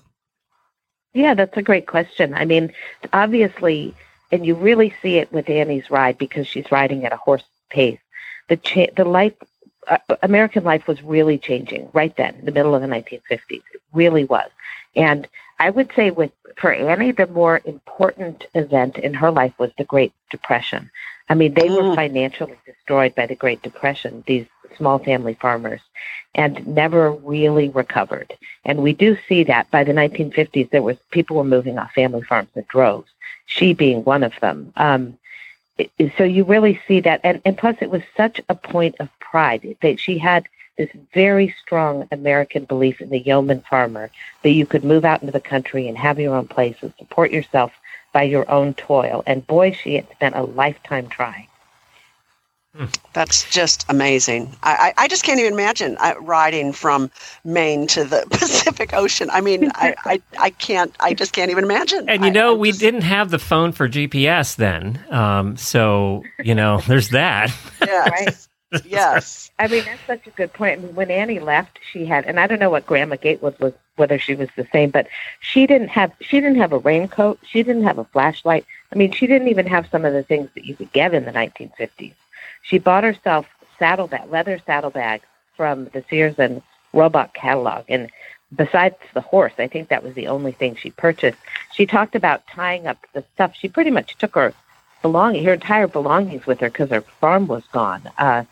Yeah, that's a great question. I mean, obviously... And you really see it with Annie's ride, because she's riding at a horse pace. The cha- the life, uh, American life was really changing right then, in the middle of the nineteen fifties. It really was. And I would say with for Annie, the more important event in her life was the Great Depression. I mean, they mm. were financially destroyed by the Great Depression, these small family farmers, and never really recovered. And we do see that by the nineteen fifties, there was people were moving off family farms in droves. She being one of them. Um, it, so you really see that. And, and plus, it was such a point of pride that she had this very strong American belief in the yeoman farmer, that you could move out into the country and have your own place and support yourself by your own toil. And boy, she had spent a lifetime trying. That's just amazing. I, I, I just can't even imagine I, riding from Maine to the Pacific Ocean. I mean, I, I, I can't, I just can't even imagine. And, you know, I, we just... didn't have the phone for G P S then. Um, so, you know, there's that. Yeah, right. Yes. I mean, that's such a good point. I mean, when Annie left, she had, and I don't know what Grandma Gatewood was, whether she was the same, but she didn't have, she didn't have a raincoat. She didn't have a flashlight. I mean, she didn't even have some of the things that you could get in the nineteen fifties. She bought herself saddlebag, leather saddlebags from the Sears and Roebuck catalog. And besides the horse, I think that was the only thing she purchased. She talked about tying up the stuff. She pretty much took her belonging, her entire belongings with her, because her farm was gone. Uh,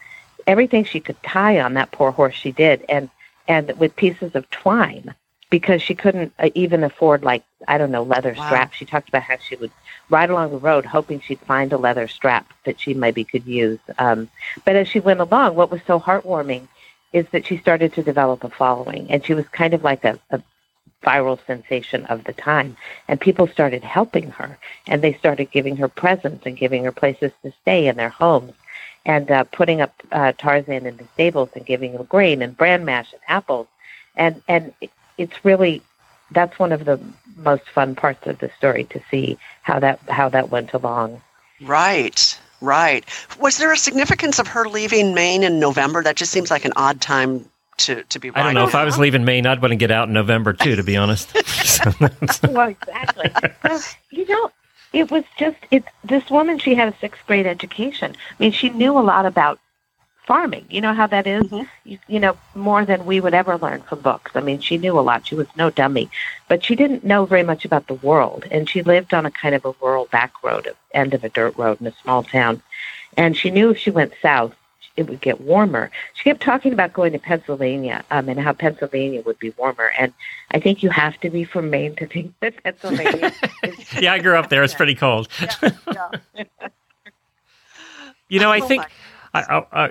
everything she could tie on that poor horse she did, and, and with pieces of twine, because she couldn't even afford, like, I don't know, leather wow. straps. She talked about how she would ride along the road hoping she'd find a leather strap that she maybe could use. Um, but as she went along, what was so heartwarming is that she started to develop a following, and she was kind of like a, a viral sensation of the time. And people started helping her, and they started giving her presents and giving her places to stay in their homes, and uh, putting up uh, Tarzan in the stables and giving her grain and bran mash and apples. And, and it's really, that's one of the most fun parts of the story, to see how that how that went along. Right, right. Was there a significance of her leaving Maine in November? That just seems like an odd time to, to be riding. I don't know. If I was leaving Maine, I'd want to get out in November, too, to be honest. Well, exactly. So, you know, it was just, it, this woman, she had a sixth grade education. I mean, she knew a lot about farming. You know how that is? Mm-hmm. You, you know, more than we would ever learn from books. I mean, she knew a lot. She was no dummy. But she didn't know very much about the world. And she lived on a kind of a rural back road, end of a dirt road in a small town. And she knew if she went south, it would get warmer. She kept talking about going to Pennsylvania, um, and how Pennsylvania would be warmer. And I think you have to be from Maine to think that Pennsylvania is... Yeah, I grew up there. It's pretty cold. Yeah, yeah. You know, I think... I, I,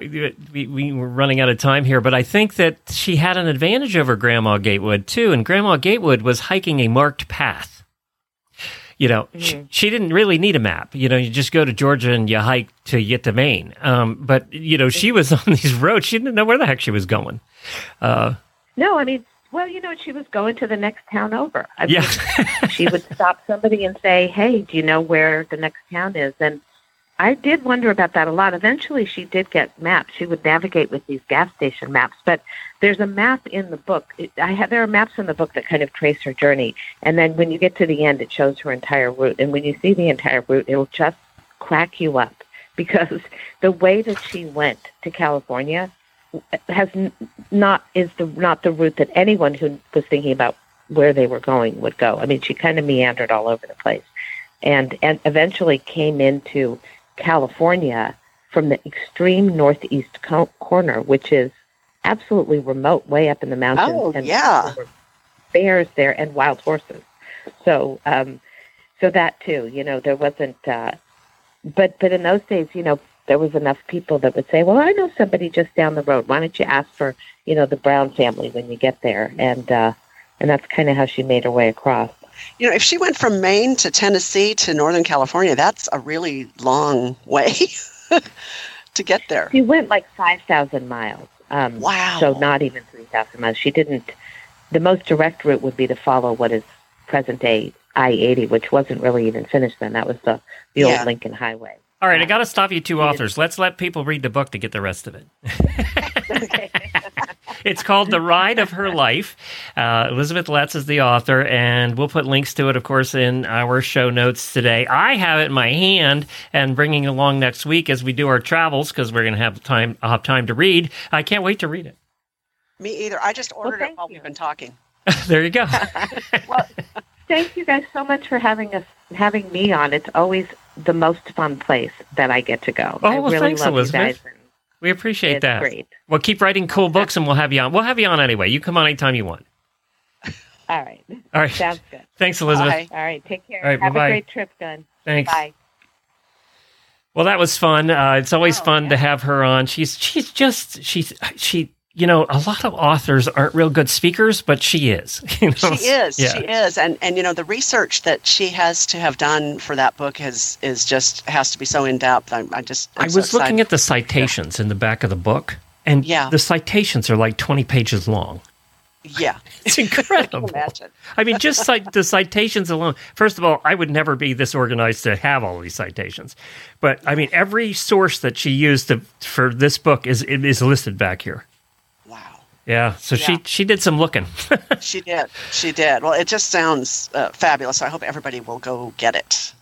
we, we were running out of time here, but I think that she had an advantage over Grandma Gatewood, too, and Grandma Gatewood was hiking a marked path. You know, mm-hmm. she, she didn't really need a map. You know, you just go to Georgia and you hike till you get to Maine. Um, but, you know, she was on these roads. She didn't know where the heck she was going. Uh, no, I mean, well, you know, she was going to the next town over. I yeah. mean, she would stop somebody and say, hey, do you know where the next town is? And I did wonder about that a lot. Eventually, she did get maps. She would navigate with these gas station maps. But there's a map in the book. I have, there are maps in the book that kind of trace her journey. And then when you get to the end, it shows her entire route. And when you see the entire route, it'll just crack you up, because the way that she went to California has not is the not the route that anyone who was thinking about where they were going would go. I mean, she kind of meandered all over the place, and and eventually came into California from the extreme northeast co- corner, which is absolutely remote, way up in the mountains. Oh, and yeah. There were bears there and wild horses. So, um, so that too, you know, there wasn't, uh, but, but in those days, you know, there was enough people that would say, well, I know somebody just down the road. Why don't you ask for, you know, the Brown family when you get there? And, uh, and that's kind of how she made her way across. You know, if she went from Maine to Tennessee to Northern California, that's a really long way to get there. She went like five thousand miles. Um, wow. So not even three thousand miles. She didn't. The most direct route would be to follow what is present-day I eighty, which wasn't really even finished then. That was the, the yeah. old Lincoln Highway. All right, I got to stop you two authors. Let's let people read the book to get the rest of it. Okay. It's called The Ride of Her Life. Uh, Elizabeth Letts is the author, and we'll put links to it, of course, in our show notes today. I have it in my hand, and bringing along next week as we do our travels, because we're going to have time I'll have time to read. I can't wait to read it. Me either. I just ordered well, it while you. we've been talking. There you go. Well, thank you guys so much for having us, having me on. It's always the most fun place that I get to go. Oh, I well, really thanks, love Elizabeth. You guys. We appreciate it's that. Great. Well, keep writing cool books, and we'll have you on. We'll have you on anyway. You come on anytime you want. All right. All right. Sounds good. Thanks, Elizabeth. Bye. All right. Take care. All right, have bye-bye. A great trip, Glenn. Thanks. Bye. Well, that was fun. Uh, it's always oh, fun yeah. to have her on. She's she's just she's she. You know, a lot of authors aren't real good speakers, but she is. You know? She is. Yeah. She is. And, and, you know, the research that she has to have done for that book has, is just has to be so in-depth. I, I just I'm I was so looking at the citations yeah. in the back of the book, and yeah. the citations are like twenty pages long. Yeah. It's incredible. I, I mean, just like the citations alone. First of all, I would never be this organized to have all these citations. But, I mean, every source that she used to, for this book is is listed back here. Yeah, so yeah. she she did some looking. She did. She did. Well, it just sounds uh, fabulous. I hope everybody will go get it.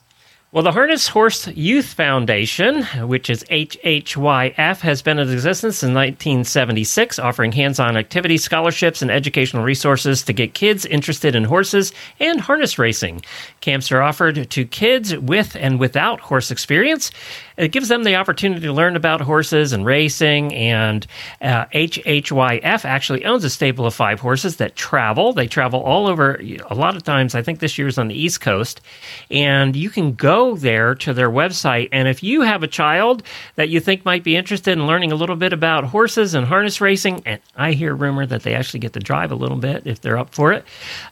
Well, the Harness Horse Youth Foundation, which is H H Y F, has been in existence since nineteen seventy-six, offering hands-on activities, scholarships, and educational resources to get kids interested in horses and harness racing. Camps are offered to kids with and without horse experience. It gives them the opportunity to learn about horses and racing, and uh, H H Y F actually owns a stable of five horses that travel. They travel all over, a lot of times, I think this year's on the East Coast, and you can go there to their website, and if you have a child that you think might be interested in learning a little bit about horses and harness racing, and I hear rumor that they actually get to drive a little bit if they're up for it,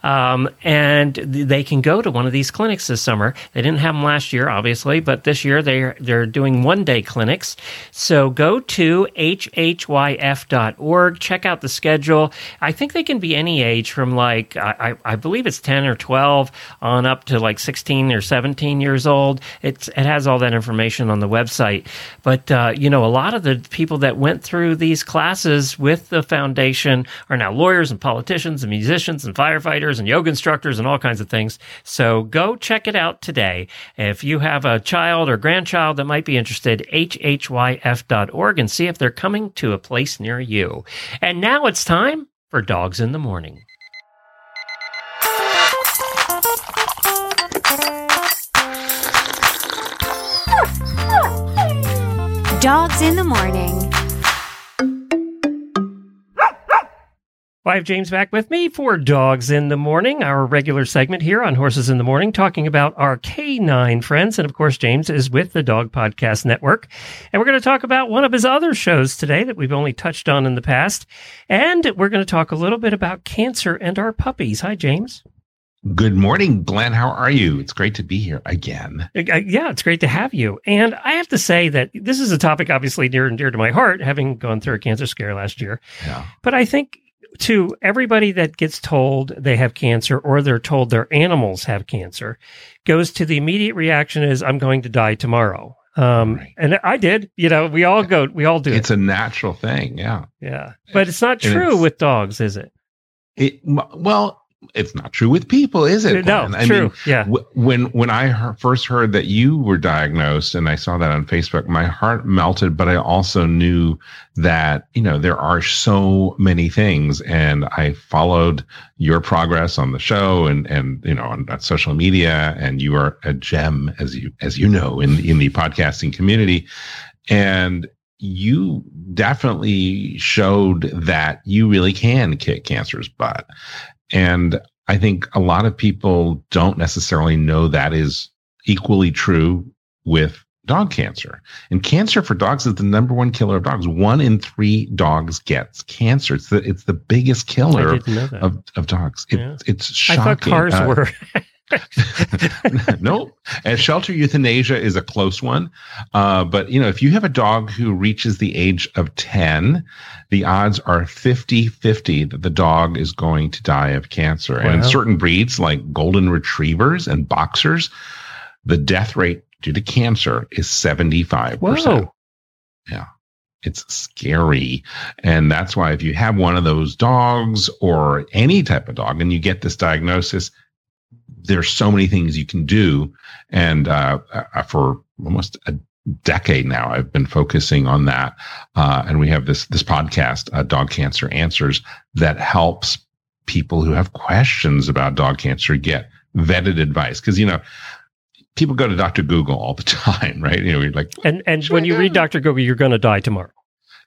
um, and they can go to one of these clinics this summer. They didn't have them last year, obviously, but this year they're, they're doing one-day clinics. So go to H H Y F dot org, check out the schedule. I think they can be any age from like, I, I believe it's ten or twelve on up to like sixteen or seventeen years old. It's, it has all that information on the website. But, uh, you know, a lot of the people that went through these classes with the foundation are now lawyers and politicians and musicians and firefighters and yoga instructors and all kinds of things. So go check it out today. If you have a child or grandchild that might be interested, H H Y F dot org, and see if they're coming to a place near you. And now it's time for Dogs in the Morning. Dogs in the Morning. Well, I have James back with me for Dogs in the Morning, our regular segment here on Horses in the Morning, talking about our canine friends. And, of course, James is with the Dog Podcast Network. And we're going to talk about one of his other shows today that we've only touched on in the past. And we're going to talk a little bit about cancer and our puppies. Hi, James. Good morning, Glenn. How are you? It's great to be here again. Yeah, it's great to have you. And I have to say that this is a topic obviously near and dear to my heart, having gone through a cancer scare last year. Yeah. But I think to everybody that gets told they have cancer or they're told their animals have cancer goes to the immediate reaction is, I'm going to die tomorrow. Um, right. And I did, you know, we all go, we all do it's it. It's a natural thing. Yeah. Yeah. But it's not true it's, with dogs, is it? It Well, it's not true with people, is it? No, I true. Mean, yeah. W- when, when I he- first heard that you were diagnosed and I saw that on Facebook, my heart melted, but I also knew that, you know, there are so many things, and I followed your progress on the show and, and, you know, on, on social media, and you are a gem, as you, as you know, in, in the podcasting community. And you definitely showed that you really can kick cancer's butt. And I think a lot of people don't necessarily know that is equally true with dog cancer. And cancer for dogs is the number one killer of dogs. One in three dogs gets cancer. It's the, it's the biggest killer of, of dogs. It, yeah. It's shocking. I thought cars uh, were. No, and shelter euthanasia is a close one. Uh, but, you know, if you have a dog who reaches the age of ten, the odds are fifty-fifty that the dog is going to die of cancer. Wow. And in certain breeds like golden retrievers and boxers, the death rate due to cancer is seventy-five percent. Whoa. Yeah. It's scary. And that's why if you have one of those dogs or any type of dog and you get this diagnosis, there's so many things you can do. And uh, for almost a decade now, I've been focusing on that. Uh, and we have this this podcast, uh, Dog Cancer Answers, that helps people who have questions about dog cancer get vetted advice. Because, you know, people go to Doctor Google all the time, right? You know, you're like, and and when you read Doctor Google, you're going to die tomorrow.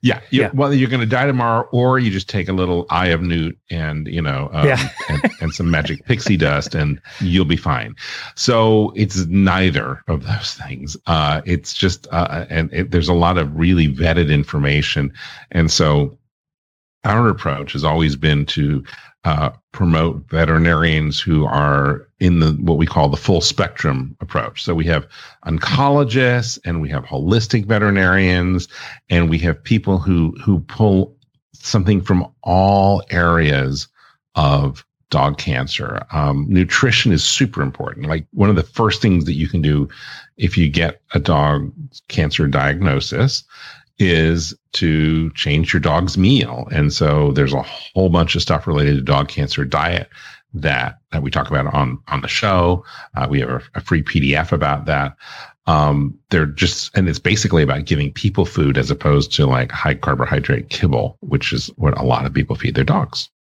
Yeah, you, yeah. Whether you're going to die tomorrow, or you just take a little eye of newt and, you know, um, yeah. and, and some magic pixie dust, and you'll be fine. So it's neither of those things. Uh, it's just, uh, and it, there's a lot of really vetted information. And so our approach has always been to uh, promote veterinarians who are in the what we call the full spectrum approach. So we have oncologists, and we have holistic veterinarians, and we have people who who pull something from all areas of dog cancer. Um, nutrition is super important. Like, one of the first things that you can do if you get a dog cancer diagnosis is to change your dog's meal. And so there's a whole bunch of stuff related to dog cancer diet that, that we talk about on, on the show. Uh, we have a, a free P D F about that. Um, they're just, and it's basically about giving people food as opposed to like high carbohydrate kibble, which is what a lot of people feed their dogs.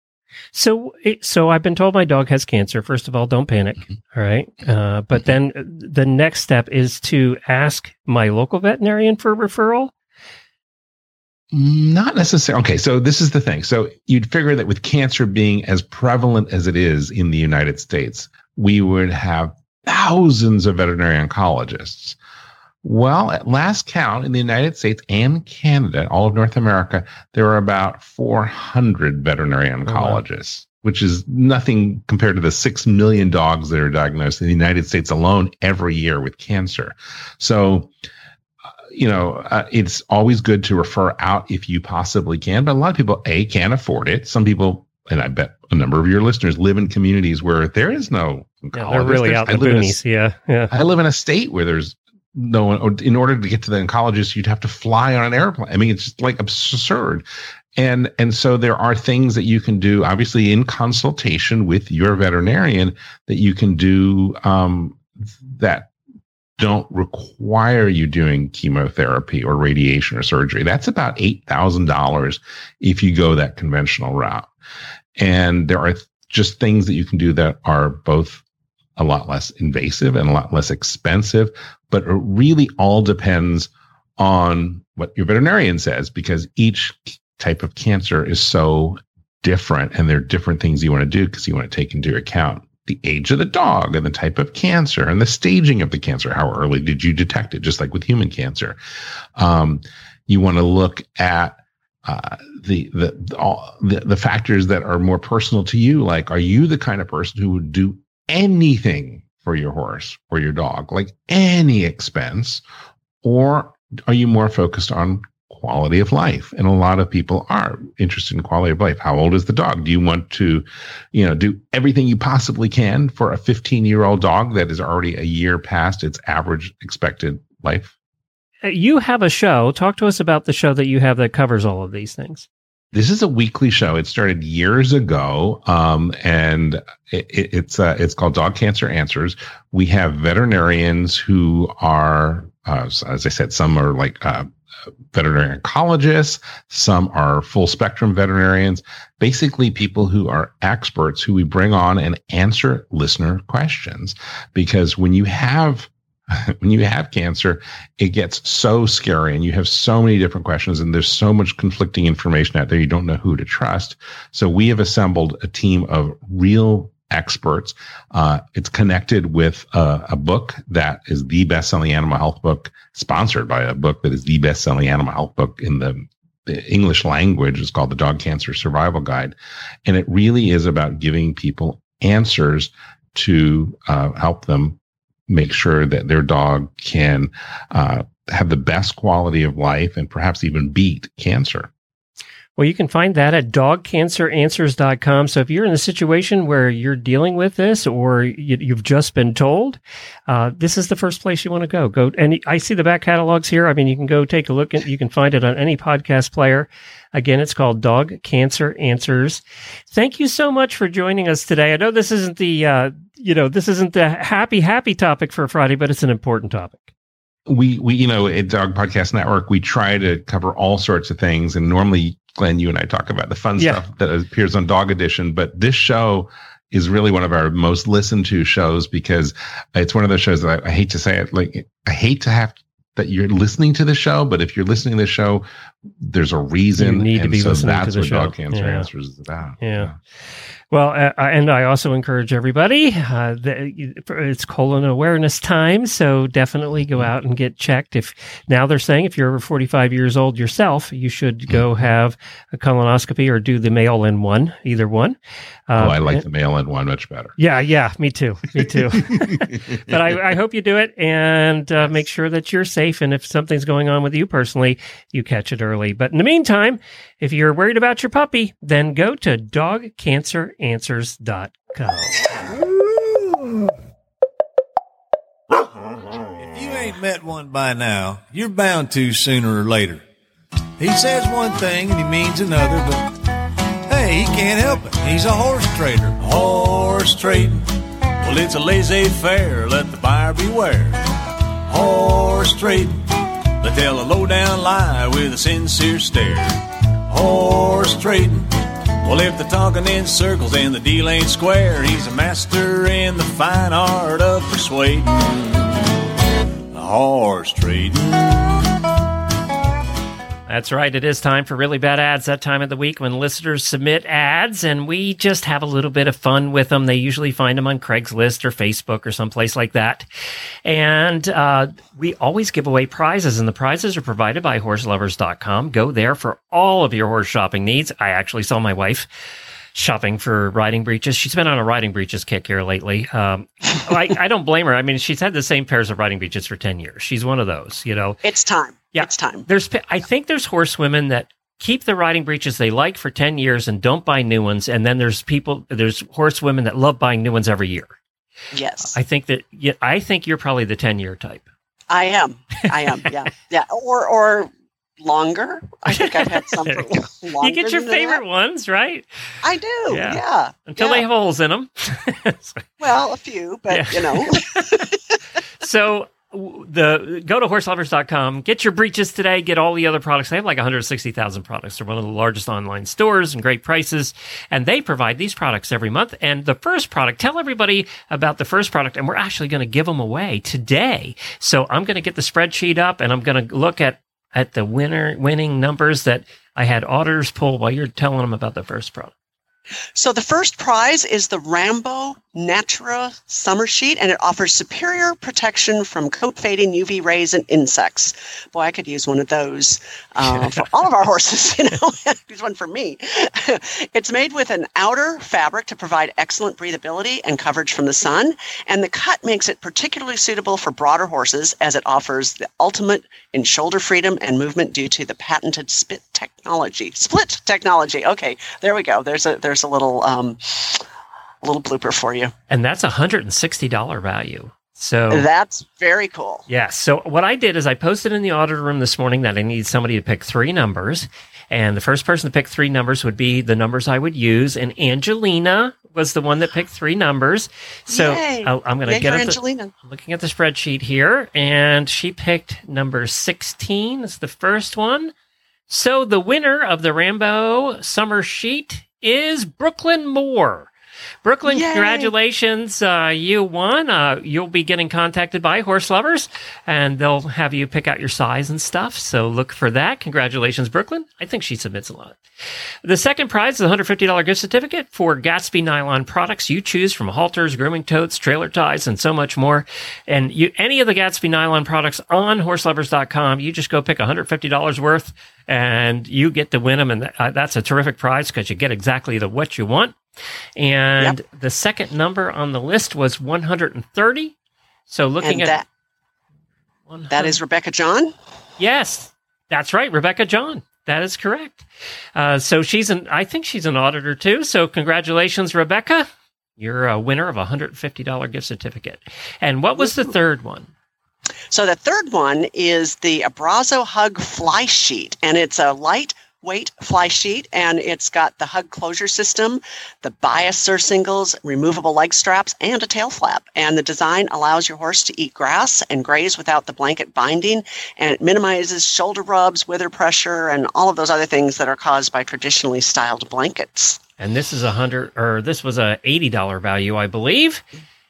So, so I've been told my dog has cancer. First of all, don't panic. All right. Uh, but then the next step is to ask my local veterinarian for referral. Not necessarily. Okay, so this is the thing. So you'd figure that with cancer being as prevalent as it is in the United States, we would have thousands of veterinary oncologists. Well, at last count in the United States and Canada, all of North America, there are about four hundred veterinary oncologists. Oh, wow. Which is nothing compared to the six million dogs that are diagnosed in the United States alone every year with cancer. So, you know, uh, it's always good to refer out if you possibly can, but a lot of people, A, can't afford it. Some people, and I bet a number of your listeners, live in communities where there is no oncologist. Yeah, they're really there's, out in the boonies, a, yeah, yeah. I live in a state where there's no one. In order to get to the oncologist, you'd have to fly on an airplane. I mean, it's just like absurd. And and so there are things that you can do, obviously, in consultation with your veterinarian that you can do um, that don't require you doing chemotherapy or radiation or surgery. That's about eight thousand dollars if you go that conventional route. And there are th- just things that you can do that are both a lot less invasive and a lot less expensive, but it really all depends on what your veterinarian says, because each type of cancer is so different, and there are different things you want to do because you want to take into account the age of the dog and the type of cancer and the staging of the cancer. How early did you detect it? Just like with human cancer. Um, you want to look at uh, the, the, the, all, the, the factors that are more personal to you. Like, are you the kind of person who would do anything for your horse or your dog, like any expense, or are you more focused on quality of life? And a lot of people are interested in quality of life. How old is the dog? Do you want to, you know, do everything you possibly can for a fifteen year old dog that is already a year past its average expected life you have a show. Talk to us about the show that you have that covers all of these things. This is a weekly show. It started years ago, um, and it, it, it's uh, it's called Dog Cancer Answers. We have veterinarians who are, uh, as I said, some are like uh, veterinary oncologists, some are full spectrum veterinarians, basically people who are experts who we bring on and answer listener questions. Because when you have When you have cancer, it gets so scary and you have so many different questions and there's so much conflicting information out there. You don't know who to trust. So we have assembled a team of real experts. Uh, it's connected with uh, a book that is the best-selling animal health book, sponsored by a book that is the best-selling animal health book in the English language. It's called The Dog Cancer Survival Guide. And it really is about giving people answers to uh, help them make sure that their dog can uh, have the best quality of life and perhaps even beat cancer. Well, you can find that at dog cancer answers dot com. So if you're in a situation where you're dealing with this or you, you've just been told, uh, this is the first place you want to go. Go. And I see the back catalogs here. I mean, you can go take a look and you can find it on any podcast player. Again, it's called Dog Cancer Answers. Thank you so much for joining us today. I know this isn't the, uh, you know, this isn't the happy, happy topic for Friday, but it's an important topic. We, we, you know, at Dog Podcast Network, we try to cover all sorts of things. And normally, Glenn, you and I talk about the fun yeah. stuff that appears on Dog Edition, but this show is really one of our most listened to shows because it's one of those shows that I, I hate to say it, like I hate to have to, that you're listening to the show, but if you're listening to the show, there's a reason. You need and to be so listening to the show. That's what Dog Cancer yeah. Answers is about. Yeah. yeah. Well, uh, and I also encourage everybody, uh, the, it's colon awareness time, so definitely go out and get checked. If now they're saying if you're over forty-five years old yourself, you should go have a colonoscopy or do the mail-in one, either one. Um, oh, I like and, the mail-in one much better. Yeah, yeah, me too, me too. But I, I hope you do it and uh, make sure that you're safe, and if something's going on with you personally, you catch it early. But in the meantime, if you're worried about your puppy, then go to dog cancer answers dot com. If you ain't met one by now, you're bound to sooner or later. He says one thing and he means another, but hey, he can't help it. He's a horse trader. Horse trading. Well, it's a laissez-faire. Let the buyer beware. Horse trading. They tell a low-down lie with a sincere stare. Horse trading. Well, if they're talking in circles and the deal ain't square, he's a master in the fine art of persuading. Horse trading. That's right. It is time for Really Bad Ads, that time of the week when listeners submit ads, and we just have a little bit of fun with them. They usually find them on Craigslist or Facebook or someplace like that. And uh, we always give away prizes, and the prizes are provided by horse lovers dot com. Go there for all of your horse shopping needs. I actually saw my wife shopping for riding breeches. She's been on a riding breeches kick here lately. Um, I, I don't blame her. I mean, she's had the same pairs of riding breeches for ten years. She's one of those, you know. It's time. Yeah. It's time. There's, I think there's horsewomen that keep the riding breeches they like for ten years and don't buy new ones. And then there's people, there's horsewomen that love buying new ones every year. Yes. I think that, yeah, I think you're probably the ten year type. I am. I am. Yeah. Yeah. Or, or, longer. I think I've had some for longer. You get your favorite that. ones, right? I do, yeah. yeah. Until yeah. they have holes in them. Well, a few, but yeah. you know. So the go to horse lovers dot com, get your breeches today, get all the other products. They have like one hundred sixty thousand products. They're one of the largest online stores and great prices. And they provide these products every month. And the first product, tell everybody about the first product. And we're actually going to give them away today. So I'm going to get the spreadsheet up and I'm going to look at at the winner winning numbers that I had auditors pull while you're telling them about the first product. So the first prize is the Rambo Natura Summer Sheet, and it offers superior protection from coat fading, U V rays, and insects. Boy, I could use one of those uh, for all of our horses, you know. Use one for me. It's made with an outer fabric to provide excellent breathability and coverage from the sun, and the cut makes it particularly suitable for broader horses as it offers the ultimate in shoulder freedom and movement due to the patented split technology. Split technology. Okay, there we go. There's a there's a little um, little blooper for you. And that's a one hundred sixty dollars value. So that's very cool. Yeah. So what I did is I posted in the auditor room this morning that I need somebody to pick three numbers. And the first person to pick three numbers would be the numbers I would use. And Angelina was the one that picked three numbers. So I'll, I'm going to get at the, looking at the spreadsheet here. And she picked number sixteen as the first one. So the winner of the Rambo Summer Sheet is Brooklyn Moore. Brooklyn, Yay. Congratulations. Uh, you won. Uh, you'll be getting contacted by horse lovers, and they'll have you pick out your size and stuff. So look for that. Congratulations, Brooklyn. I think she submits a lot. The second prize is a one hundred fifty dollars gift certificate for Gatsby Nylon products. You choose from halters, grooming totes, trailer ties, and so much more. And you, any of the Gatsby Nylon products on horse lovers dot com, you just go pick one hundred fifty dollars worth, and you get to win them. And th- uh, that's a terrific prize because you get exactly the what you want. And yep. the second number on the list was one hundred thirty. So looking and at that, that is Rebecca John. Yes, that's right, Rebecca John. That is correct. Uh, so she's an, I think she's an auditor too. So congratulations, Rebecca. You're a winner of a one hundred fifty dollars gift certificate. And what was Ooh. the third one? So the third one is the Abrazo Hug Fly Sheet, and it's a light weight fly sheet, and it's got the hug closure system, the bias surcingles, removable leg straps, and a tail flap. And the design allows your horse to eat grass and graze without the blanket binding, and it minimizes shoulder rubs, wither pressure, and all of those other things that are caused by traditionally styled blankets. And this is a hundred, or this was a eighty dollars value, I believe.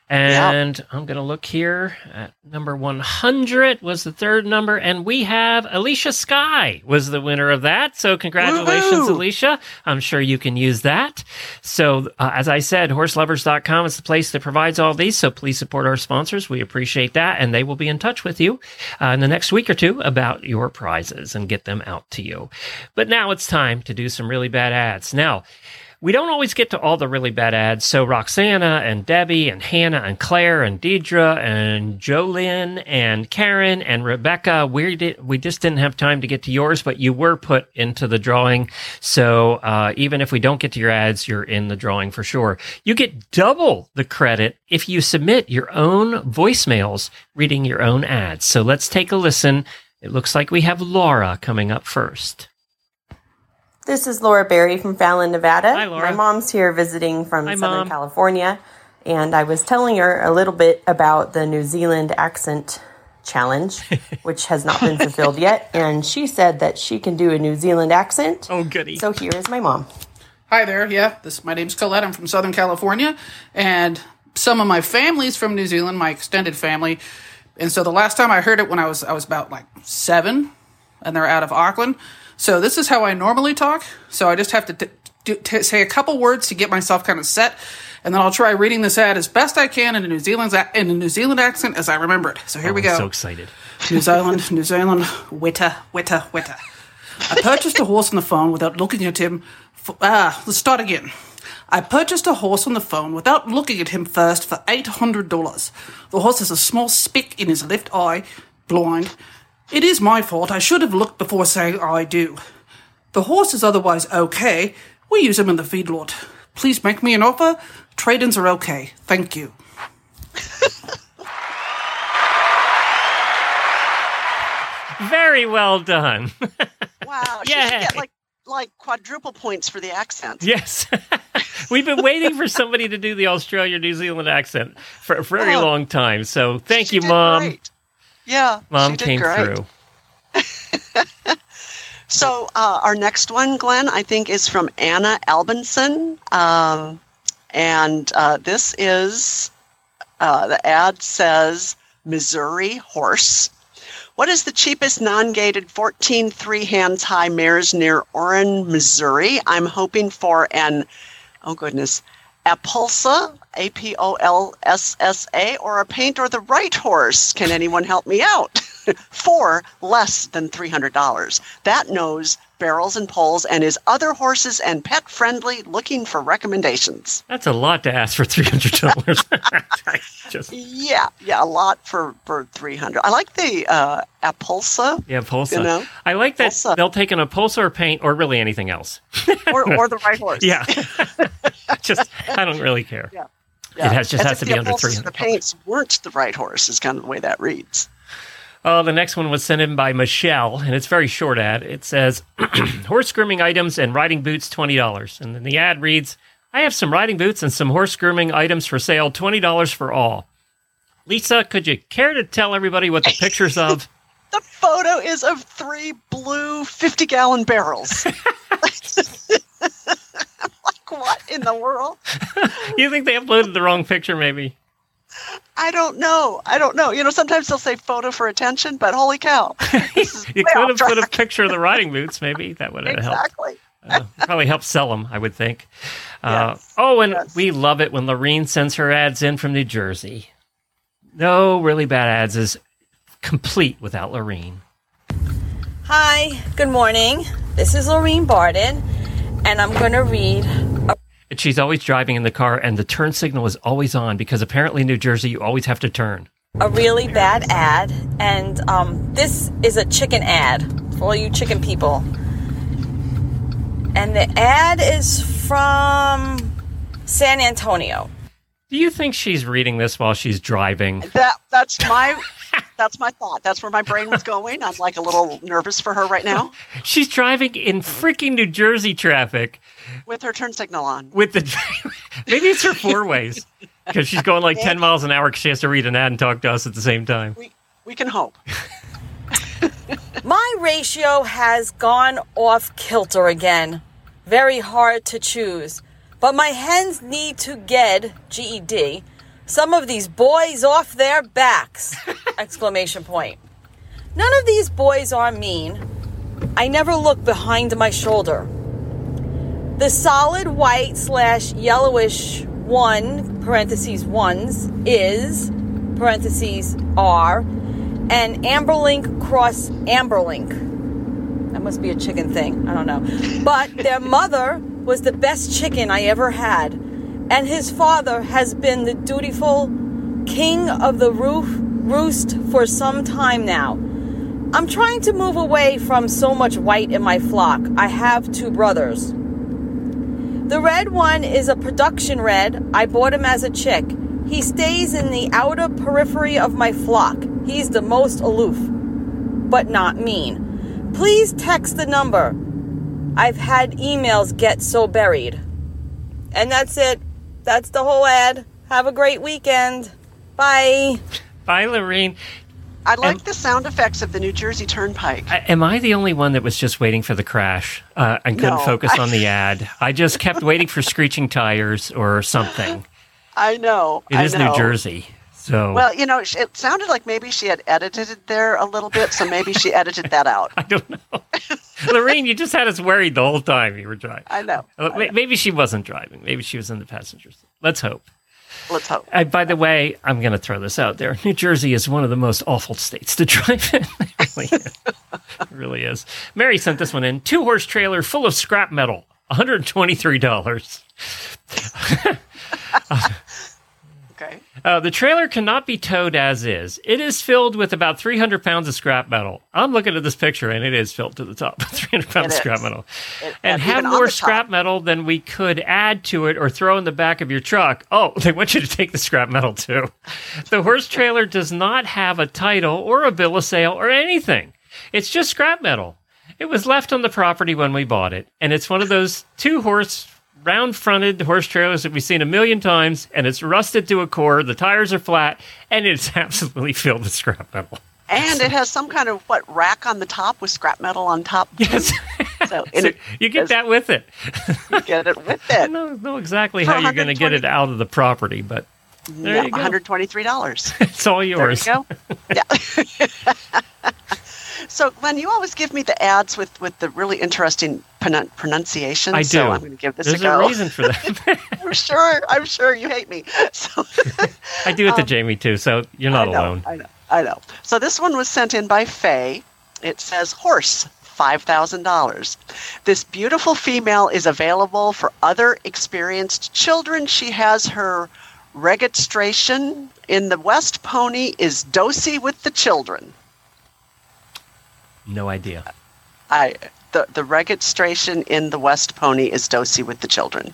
And yep. I'm going to look here at number one hundred was the third number. And we have Alicia Sky was the winner of that. So congratulations, Woo-hoo! Alicia. I'm sure you can use that. So uh, as I said, horse lovers dot com is the place that provides all these. So please support our sponsors. We appreciate that. And they will be in touch with you uh, in the next week or two about your prizes and get them out to you. But now it's time to do some really bad ads. Now, we don't always get to all the really bad ads, so Roxana and Debbie and Hannah and Claire and Deidre and Jolynn and Karen and Rebecca, we, did, we just didn't have time to get to yours, but you were put into the drawing. So uh, even if we don't get to your ads, you're in the drawing for sure. You get double the credit if you submit your own voicemails reading your own ads. So let's take a listen. It looks like we have Laura coming up first. This is Laura Berry from Fallon, Nevada. Hi, Laura. My mom's here visiting from Hi, Southern Mom. California, and I was telling her a little bit about the New Zealand accent challenge, which has not been fulfilled yet, and she said that she can do a New Zealand accent. Oh, goody. So here is my mom. Hi there. Yeah, this my name's Colette. I'm from Southern California, and some of my family's from New Zealand, my extended family, and so the last time I heard it when I was I was about like seven, and they're out of Auckland. So this is how I normally talk. So I just have to t- t- t- say a couple words to get myself kind of set, and then I'll try reading this ad as best I can in a New Zealand a- in a New Zealand accent as I remember it. So here oh, we go. I'm so excited. New Zealand, New Zealand, weta, weta, weta. I purchased a horse on the phone without looking at him. For, ah, let's start again. I purchased a horse on the phone without looking at him first for eight hundred dollars. The horse has a small speck in his left eye, blind. It is my fault. I should have looked before saying I do. The horse is otherwise okay. We use him in the feedlot. Please make me an offer. Trade-ins are okay. Thank you. Very well done. Wow. She should get like, like quadruple points for the accent. Yes. We've been waiting for somebody to do the Australia-New Zealand accent for a very oh, long time. So thank you, Mom. Great. Yeah, Mom she did came great. through. So uh, our next one, Glenn, I think is from Anna Albinson. Um, and uh, this is, uh, the ad says, Missouri horse. What is the cheapest non-gated fourteen three-hands high mares near Oran, Missouri? I'm hoping for an, oh goodness, Apolsa, A P O L S S A, or a Paint or the Right horse. Can anyone help me out? For less than three hundred dollars. That knows barrels and poles and is other horses and pet friendly, looking for recommendations. That's a lot to ask for three hundred dollars. Just... Yeah, yeah, a lot for, for three hundred dollars. I like the uh, Appulsa. Yeah, Appulsa. You know? I like that Appulsa. They'll take an Appulsa or Paint or really anything else. or, or the right horse. Yeah. Just, I don't really care. Yeah. Yeah. It has, just As has to be the under three hundred. The paints weren't the right horse is kind of the way that reads. Uh, the next one was sent in by Michelle, and it's very short ad. It says, horse grooming items and riding boots, twenty dollars. And then the ad reads, I have some riding boots and some horse grooming items for sale, twenty dollars for all. Lisa, could you care to tell everybody what the picture's of? The photo is of three blue fifty-gallon barrels. I'm like, what in the world? You think they uploaded the wrong picture, maybe? I don't know. I don't know. You know, sometimes they'll say photo for attention, but holy cow. You could have put a picture of the riding boots, maybe. That would have exactly. helped. Uh, probably helped sell them, I would think. Uh, yes. Oh, and yes. we love it when Lorene sends her ads in from New Jersey. No Really Bad Ads is complete without Lorene. Hi. Good morning. This is Lorene Barden, and I'm going to read a And she's always driving in the car, and the turn signal is always on because apparently in New Jersey, you always have to turn. A really bad ad, and um, this is a chicken ad for all you chicken people. And the ad is from San Antonio. Do you think she's reading this while she's driving? That that's my that's my thought. That's where my brain was going. I'm like a little nervous for her right now. She's driving in freaking New Jersey traffic. With her turn signal on. With the maybe it's her four ways because she's going like ten miles an hour because she has to read an ad and talk to us at the same time. We we can hope. My ratio has gone off kilter again. Very hard to choose, but my hens need to get G E D some of these boys off their backs! Exclamation point. None of these boys are mean. I never look behind my shoulder. The solid white slash yellowish one, parentheses ones, is, parentheses are, an amberlink cross amberlink. That must be a chicken thing. I don't know. But their mother was the best chicken I ever had. And his father has been the dutiful king of the roof roost for some time now. I'm trying to move away from so much white in my flock. I have two brothers. The red one is a production red. I bought him as a chick. He stays in the outer periphery of my flock. He's the most aloof, but not mean. Please text the number. I've had emails get so buried. And that's it. That's the whole ad. Have a great weekend. Bye. Bye, Lorene. I like am, the sound effects of the New Jersey Turnpike. Am I the only one that was just waiting for the crash uh, and couldn't no, focus I, on the ad? I just kept waiting for screeching tires or something. I know. It I is know. New Jersey. So. Well, you know, it sounded like maybe she had edited it there a little bit, so maybe she edited that out. I don't know. Lorene, you just had us worried the whole time you were driving. I know. Maybe, I know. Maybe she wasn't driving. Maybe she was in the passenger seat. Let's hope. Let's hope. And by the way, I'm going to throw this out there. New Jersey is one of the most awful states to drive in. It really is. It really is. Mary sent this one in. Two-horse trailer full of scrap metal. one hundred twenty-three dollars. Okay. Uh, the trailer cannot be towed as is. It is filled with about three hundred pounds of scrap metal. I'm looking at this picture, and it is filled to the top with three hundred pounds it of is. Scrap metal. It, and have more scrap metal than we could add to it or throw in the back of your truck. Oh, they want you to take the scrap metal, too. The horse trailer does not have a title or a bill of sale or anything. It's just scrap metal. It was left on the property when we bought it, and it's one of those two-horse round-fronted horse trailers that we've seen a million times, and it's rusted to a core, the tires are flat, and it's absolutely filled with scrap metal. And it has some kind of, what, rack on the top with scrap metal on top? Yes. So, so it, you get that with it. You get it with it. I don't know exactly how you're going to get it out of the property, but there yeah, you go. one hundred twenty-three dollars. It's all yours. There you go. Yeah. So, Glenn, you always give me the ads with, with the really interesting pronun- pronunciation. I do. So I'm going to give this There's a go. There's a reason for that. I'm sure. I'm sure you hate me. So I do it um, to Jamie, too, so you're not I know, alone. I know. I know. So this one was sent in by Faye. It says, horse, five thousand dollars. This beautiful female is available for other experienced children. She has her registration in the West. Pony is dosy with the children. No idea. I the the registration in the West Pony is dosy with the children.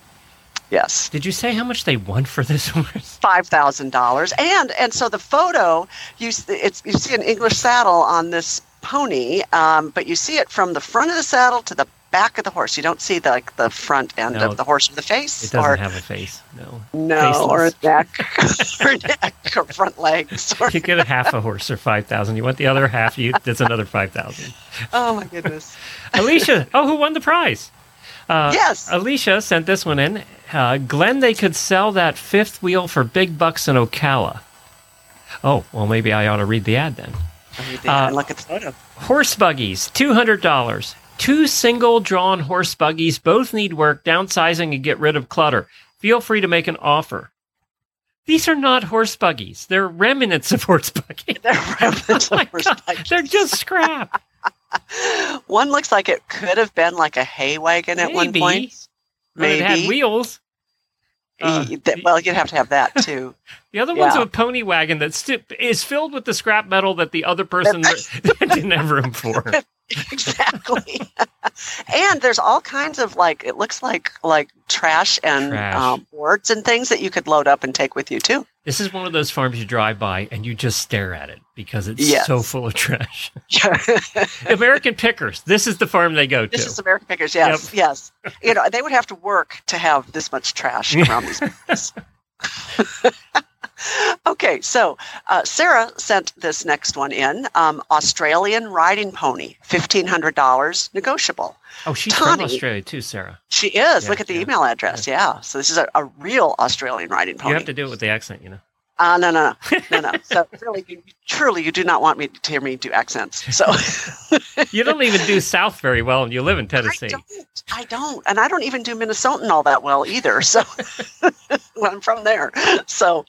Yes. Did you say how much they won for this horse? five thousand dollars. And and so the photo, you it's you see an English saddle on this pony, um, but you see it from the front of the saddle to the back of the horse. You don't see the, like the front end no, of the horse with the face. It doesn't or, have a face. No. No, faceless. Or a neck, or neck, or front legs. Or you get a half a horse for five thousand dollars. You want the other half? You that's another five thousand dollars. Oh my goodness. Alicia, oh, who won the prize? Uh, yes. Alicia sent this one in. Uh, Glenn, they could sell that fifth wheel for big bucks in Ocala. Oh, well, maybe I ought to read the ad then. I'll read the uh, ad and look at the photo. Horse buggies, two hundred dollars. Two single-drawn horse buggies. Both need work, downsizing, and get rid of clutter. Feel free to make an offer. These are not horse buggies. They're remnants of horse buggies. They're remnants oh of horse God. buggies. They're just scrap. One looks like it could have been like a hay wagon at Maybe. one point. Maybe. It had wheels. Uh, well, you'd have to have that, too. The other yeah. one's a pony wagon that st- is filled with the scrap metal that the other person didn't have room for. Exactly. And there's all kinds of, like, it looks like like trash and trash. Um, boards and things that you could load up and take with you, too. This is one of those farms you drive by and you just stare at it because it's yes. so full of trash. American Pickers. This is the farm they go to. This is American Pickers, yes, yep. yes. You know, they would have to work to have this much trash around these places. Okay, so uh, Sarah sent this next one in. Um, Australian riding pony, fifteen hundred dollars, negotiable. Oh, she's Tawny. From Australia too, Sarah. She is. Yeah, Look at the yeah. email address. Yeah. yeah. So this is a, a real Australian riding pony. You have to do it with the accent, you know. Uh, no, no, no, no, no. So really, you, truly, you do not want me to hear me do accents. So you don't even do South very well, and you live in Tennessee. I don't. I don't. And I don't even do Minnesotan all that well either. So well, I'm from there. So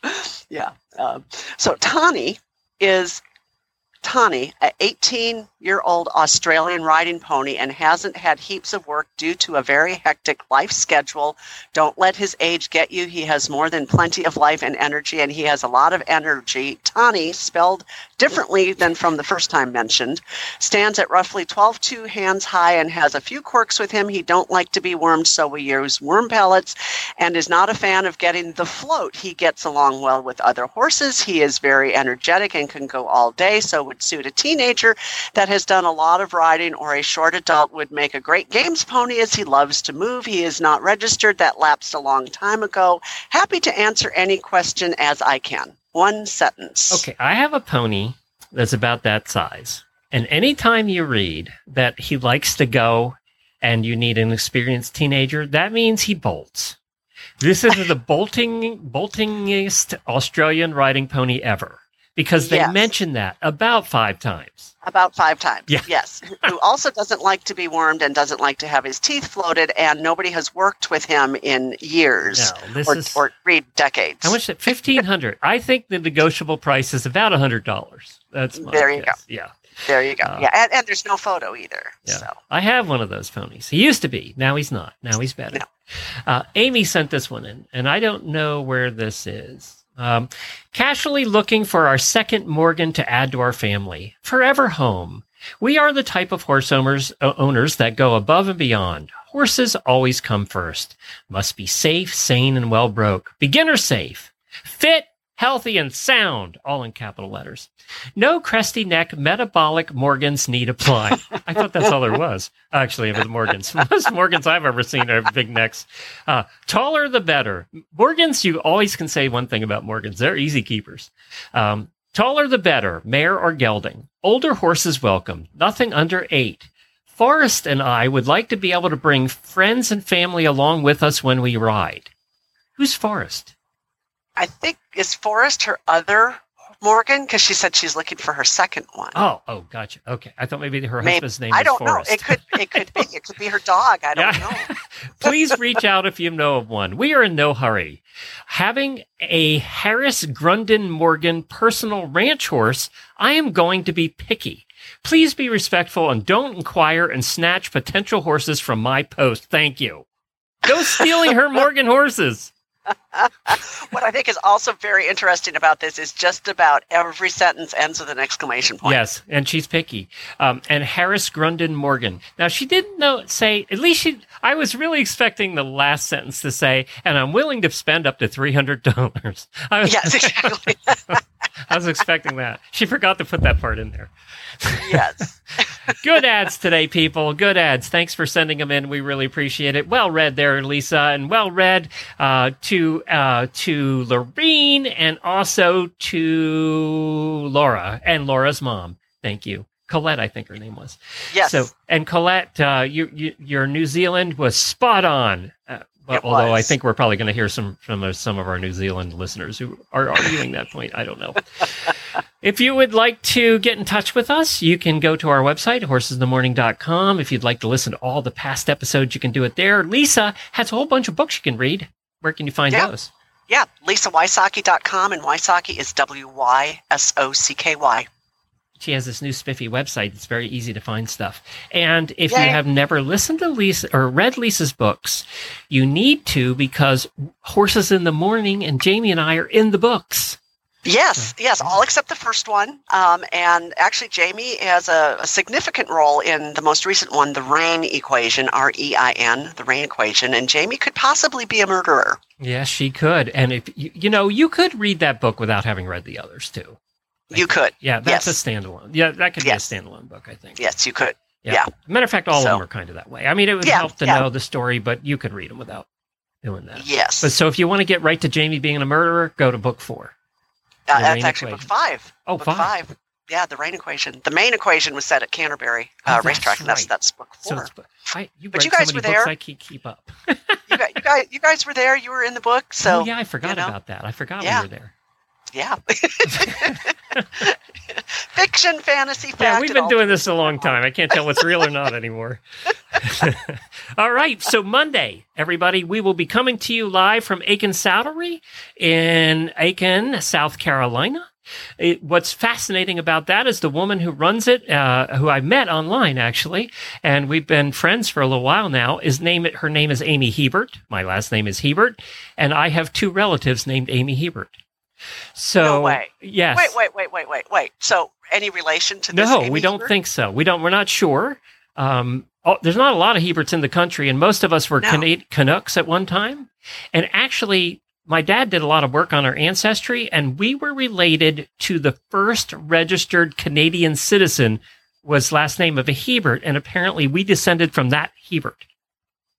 yeah. Um, so Tawny is Tawny, an eighteen-year-old Australian riding pony, and hasn't had heaps of work due to a very hectic life schedule. Don't let his age get you. He has more than plenty of life and energy, and he has a lot of energy. Tawny, spelled differently than from the first time mentioned, stands at roughly twelve two hands high and has a few quirks with him. He don't like to be wormed, so we use worm pellets, and is not a fan of getting the float. He gets along well with other horses. He is very energetic and can go all day, so would suit a teenager that has done a lot of riding, or a short adult would make a great games pony as he loves to move. He is not registered. That lapsed a long time ago. Happy to answer any question as I can. One sentence. Okay, I have a pony that's about that size. And anytime you read that he likes to go and you need an experienced teenager, that means he bolts. This is the bolting, boltingest Australian riding pony ever. Because they yes. mentioned that about five times. About five times, yeah. yes. Who also doesn't like to be wormed and doesn't like to have his teeth floated, and nobody has worked with him in years no, this or, is, or read decades. How much? fifteen hundred dollars. I think the negotiable price is about one hundred dollars. That's my There you guess. go. Yeah. There you go. Uh, yeah, and, and there's no photo either. Yeah. So I have one of those ponies. He used to be. Now he's not. Now he's better. No. Uh, Amy sent this one in, and I don't know where this is. Um, casually looking for our second Morgan to add to our family. Forever home. We are the type of horse owners, uh, owners that go above and beyond. Horses always come first. Must be safe, sane, and well broke. Beginner safe. Fit, healthy, and sound. All in capital letters. No cresty neck, metabolic Morgans need apply. I thought that's all there was, actually, of the Morgans. Most Morgans I've ever seen are big necks. Uh, taller, the better. Morgans, you always can say one thing about Morgans. They're easy keepers. Um, taller, the better. Mare or gelding. Older horses welcome. Nothing under eight. Forrest and I would like to be able to bring friends and family along with us when we ride. Who's Forrest? I think, is Forrest her other Morgan? Because she said she's looking for her second one. Oh, oh, gotcha. Okay. I thought maybe her maybe. husband's name I was Forrest. I don't know. It could, it could be. It could be her dog. I don't yeah. know. Please reach out if you know of one. We are in no hurry. Having a Harris Grundon Morgan personal ranch horse, I am going to be picky. Please be respectful and don't inquire and snatch potential horses from my post. Thank you. No stealing her Morgan horses. What I think is also very interesting about this is just about every sentence ends with an exclamation point. Yes, and she's picky. Um, and Harris Grundin Morgan. Now, she didn't know, say, at least she, I was really expecting the last sentence to say, and I'm willing to spend up to three hundred dollars. I was, yes, exactly. I was expecting that. She forgot to put that part in there. Yes. Good ads today, people. Good ads. Thanks for sending them in. We really appreciate it. Well read there, Lisa, and well read uh, to uh, to Lorene and also to Laura and Laura's mom. Thank you. Colette, I think her name was. Yes. So, and Colette, uh, you, you, your New Zealand was spot on. Uh, But, although I think we're probably going to hear some from some of our New Zealand listeners who are arguing that point. I don't know. If you would like to get in touch with us, you can go to our website, horses in the morning dot com. If you'd like to listen to all the past episodes, you can do it there. Lisa has a whole bunch of books you can read. Where can you find yeah. those? Yeah, lisa wysocki dot com, and Wysocki is W Y S O C K Y. She has this new spiffy website. It's very easy to find stuff. And if Yay. you have never listened to Lisa or read Lisa's books, you need to, because Horses in the Morning and Jamie and I are in the books. Yes, yes, all except the first one. Um, and actually, Jamie has a, a significant role in the most recent one, the Rain Equation, R E I N, the Rain Equation. And Jamie could possibly be a murderer. Yes, she could. And if you, you know, you could read that book without having read the others, too. You could. Yeah, that's yes. a standalone. Yeah, that could yes. be a standalone book, I think. Yes, you could. Yeah. yeah. Matter of fact, all so. of them are kind of that way. I mean, it would yeah, help to yeah. know the story, but you could read them without doing that. Yes. But so if you want to get right to Jamie being a murderer, go to book four. Uh, that's actually equation. book five. Oh, book five. five. Yeah, the Rain Equation. The main equation was set at Canterbury uh, oh, that's Racetrack, right. and that's that's book four. So I, you but you guys so were there. I can't keep up. you, guys, you guys, you guys were there. You were in the book. So oh, yeah, I forgot you know. about that. I forgot yeah. we were there. Yeah. Fiction, fantasy, fact. Yeah, we've been doing this a long time. I can't tell what's real or not anymore. All right. So Monday, everybody, we will be coming to you live from Aiken Saddlery in Aiken, South Carolina. It, what's fascinating about that is the woman who runs it, uh, who I met online, actually, and we've been friends for a little while now, is name it. Her name is Amy Hebert. My last name is Hebert. And I have two relatives named Amy Hebert. So, no way. Yes. Wait, wait, wait, wait, wait, wait. So, any relation to this? No, Amy we don't Hebert? think so. We don't. We're not sure. Um, oh, there's not a lot of Heberts in the country, and most of us were no. Can- Canucks at one time. And actually, my dad did a lot of work on our ancestry, and we were related to the first registered Canadian citizen. Was last name of a Hebert, and apparently, we descended from that Hebert.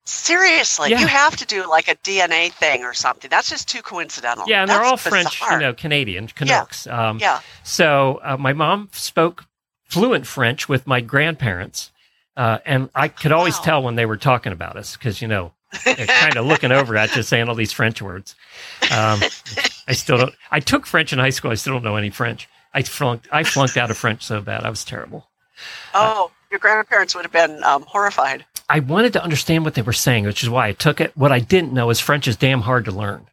Seriously, yeah. you have to do like a D N A thing or something. That's just too coincidental. Yeah, and That's they're all bizarre. French, you know, Canadian, Canucks. Yeah. Um, yeah. So uh, my mom spoke fluent French with my grandparents, uh, and I could always wow. tell when they were talking about us because, you know, they're kind of looking over at you saying all these French words. Um, I still don't. I took French in high school. I still don't know any French. I flunked, I flunked out of French so bad. I was terrible. Oh, uh, your grandparents would have been um, horrified. I wanted to understand what they were saying, which is why I took it. What I didn't know is French is damn hard to learn.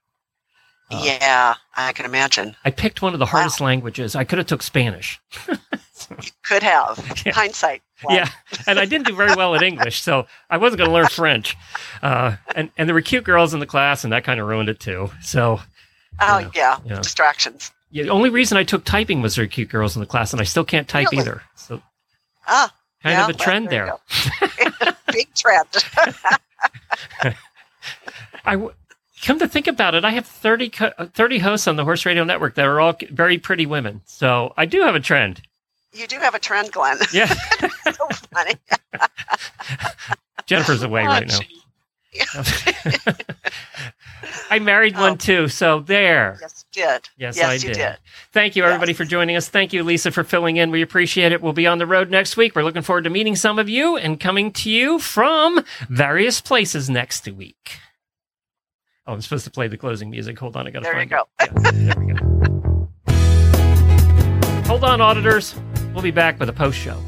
Uh, yeah, I can imagine. I picked one of the hardest wow. languages. I could have took Spanish. so, you could have. Yeah. Hindsight. Wow. Yeah, and I didn't do very well at English, so I wasn't going to learn French. Uh, and, and there were cute girls in the class, and that kind of ruined it too. So, Oh, you know, yeah, you know. distractions. Yeah, the only reason I took typing was there were cute girls in the class, and I still can't type really? either. So, ah, kind yeah, of a trend well, there. there. Big trend. I w- come to think about it, I have thirty, co- thirty hosts on the Horse Radio Network that are all very pretty women. So I do have a trend. You do have a trend, Glenn. Yeah. So funny. Jennifer's away oh, right geez. now. Yeah. I married oh. one too. So there. Yes, you did. Yes, yes I you did. did. Thank you, everybody, yes. for joining us. Thank you, Lisa, for filling in. We appreciate it. We'll be on the road next week. We're looking forward to meeting some of you and coming to you from various places next week. Oh, I'm supposed to play the closing music. Hold on. I got to find it. There you go. Yeah, there we go. Hold on, auditors. We'll be back with a post show.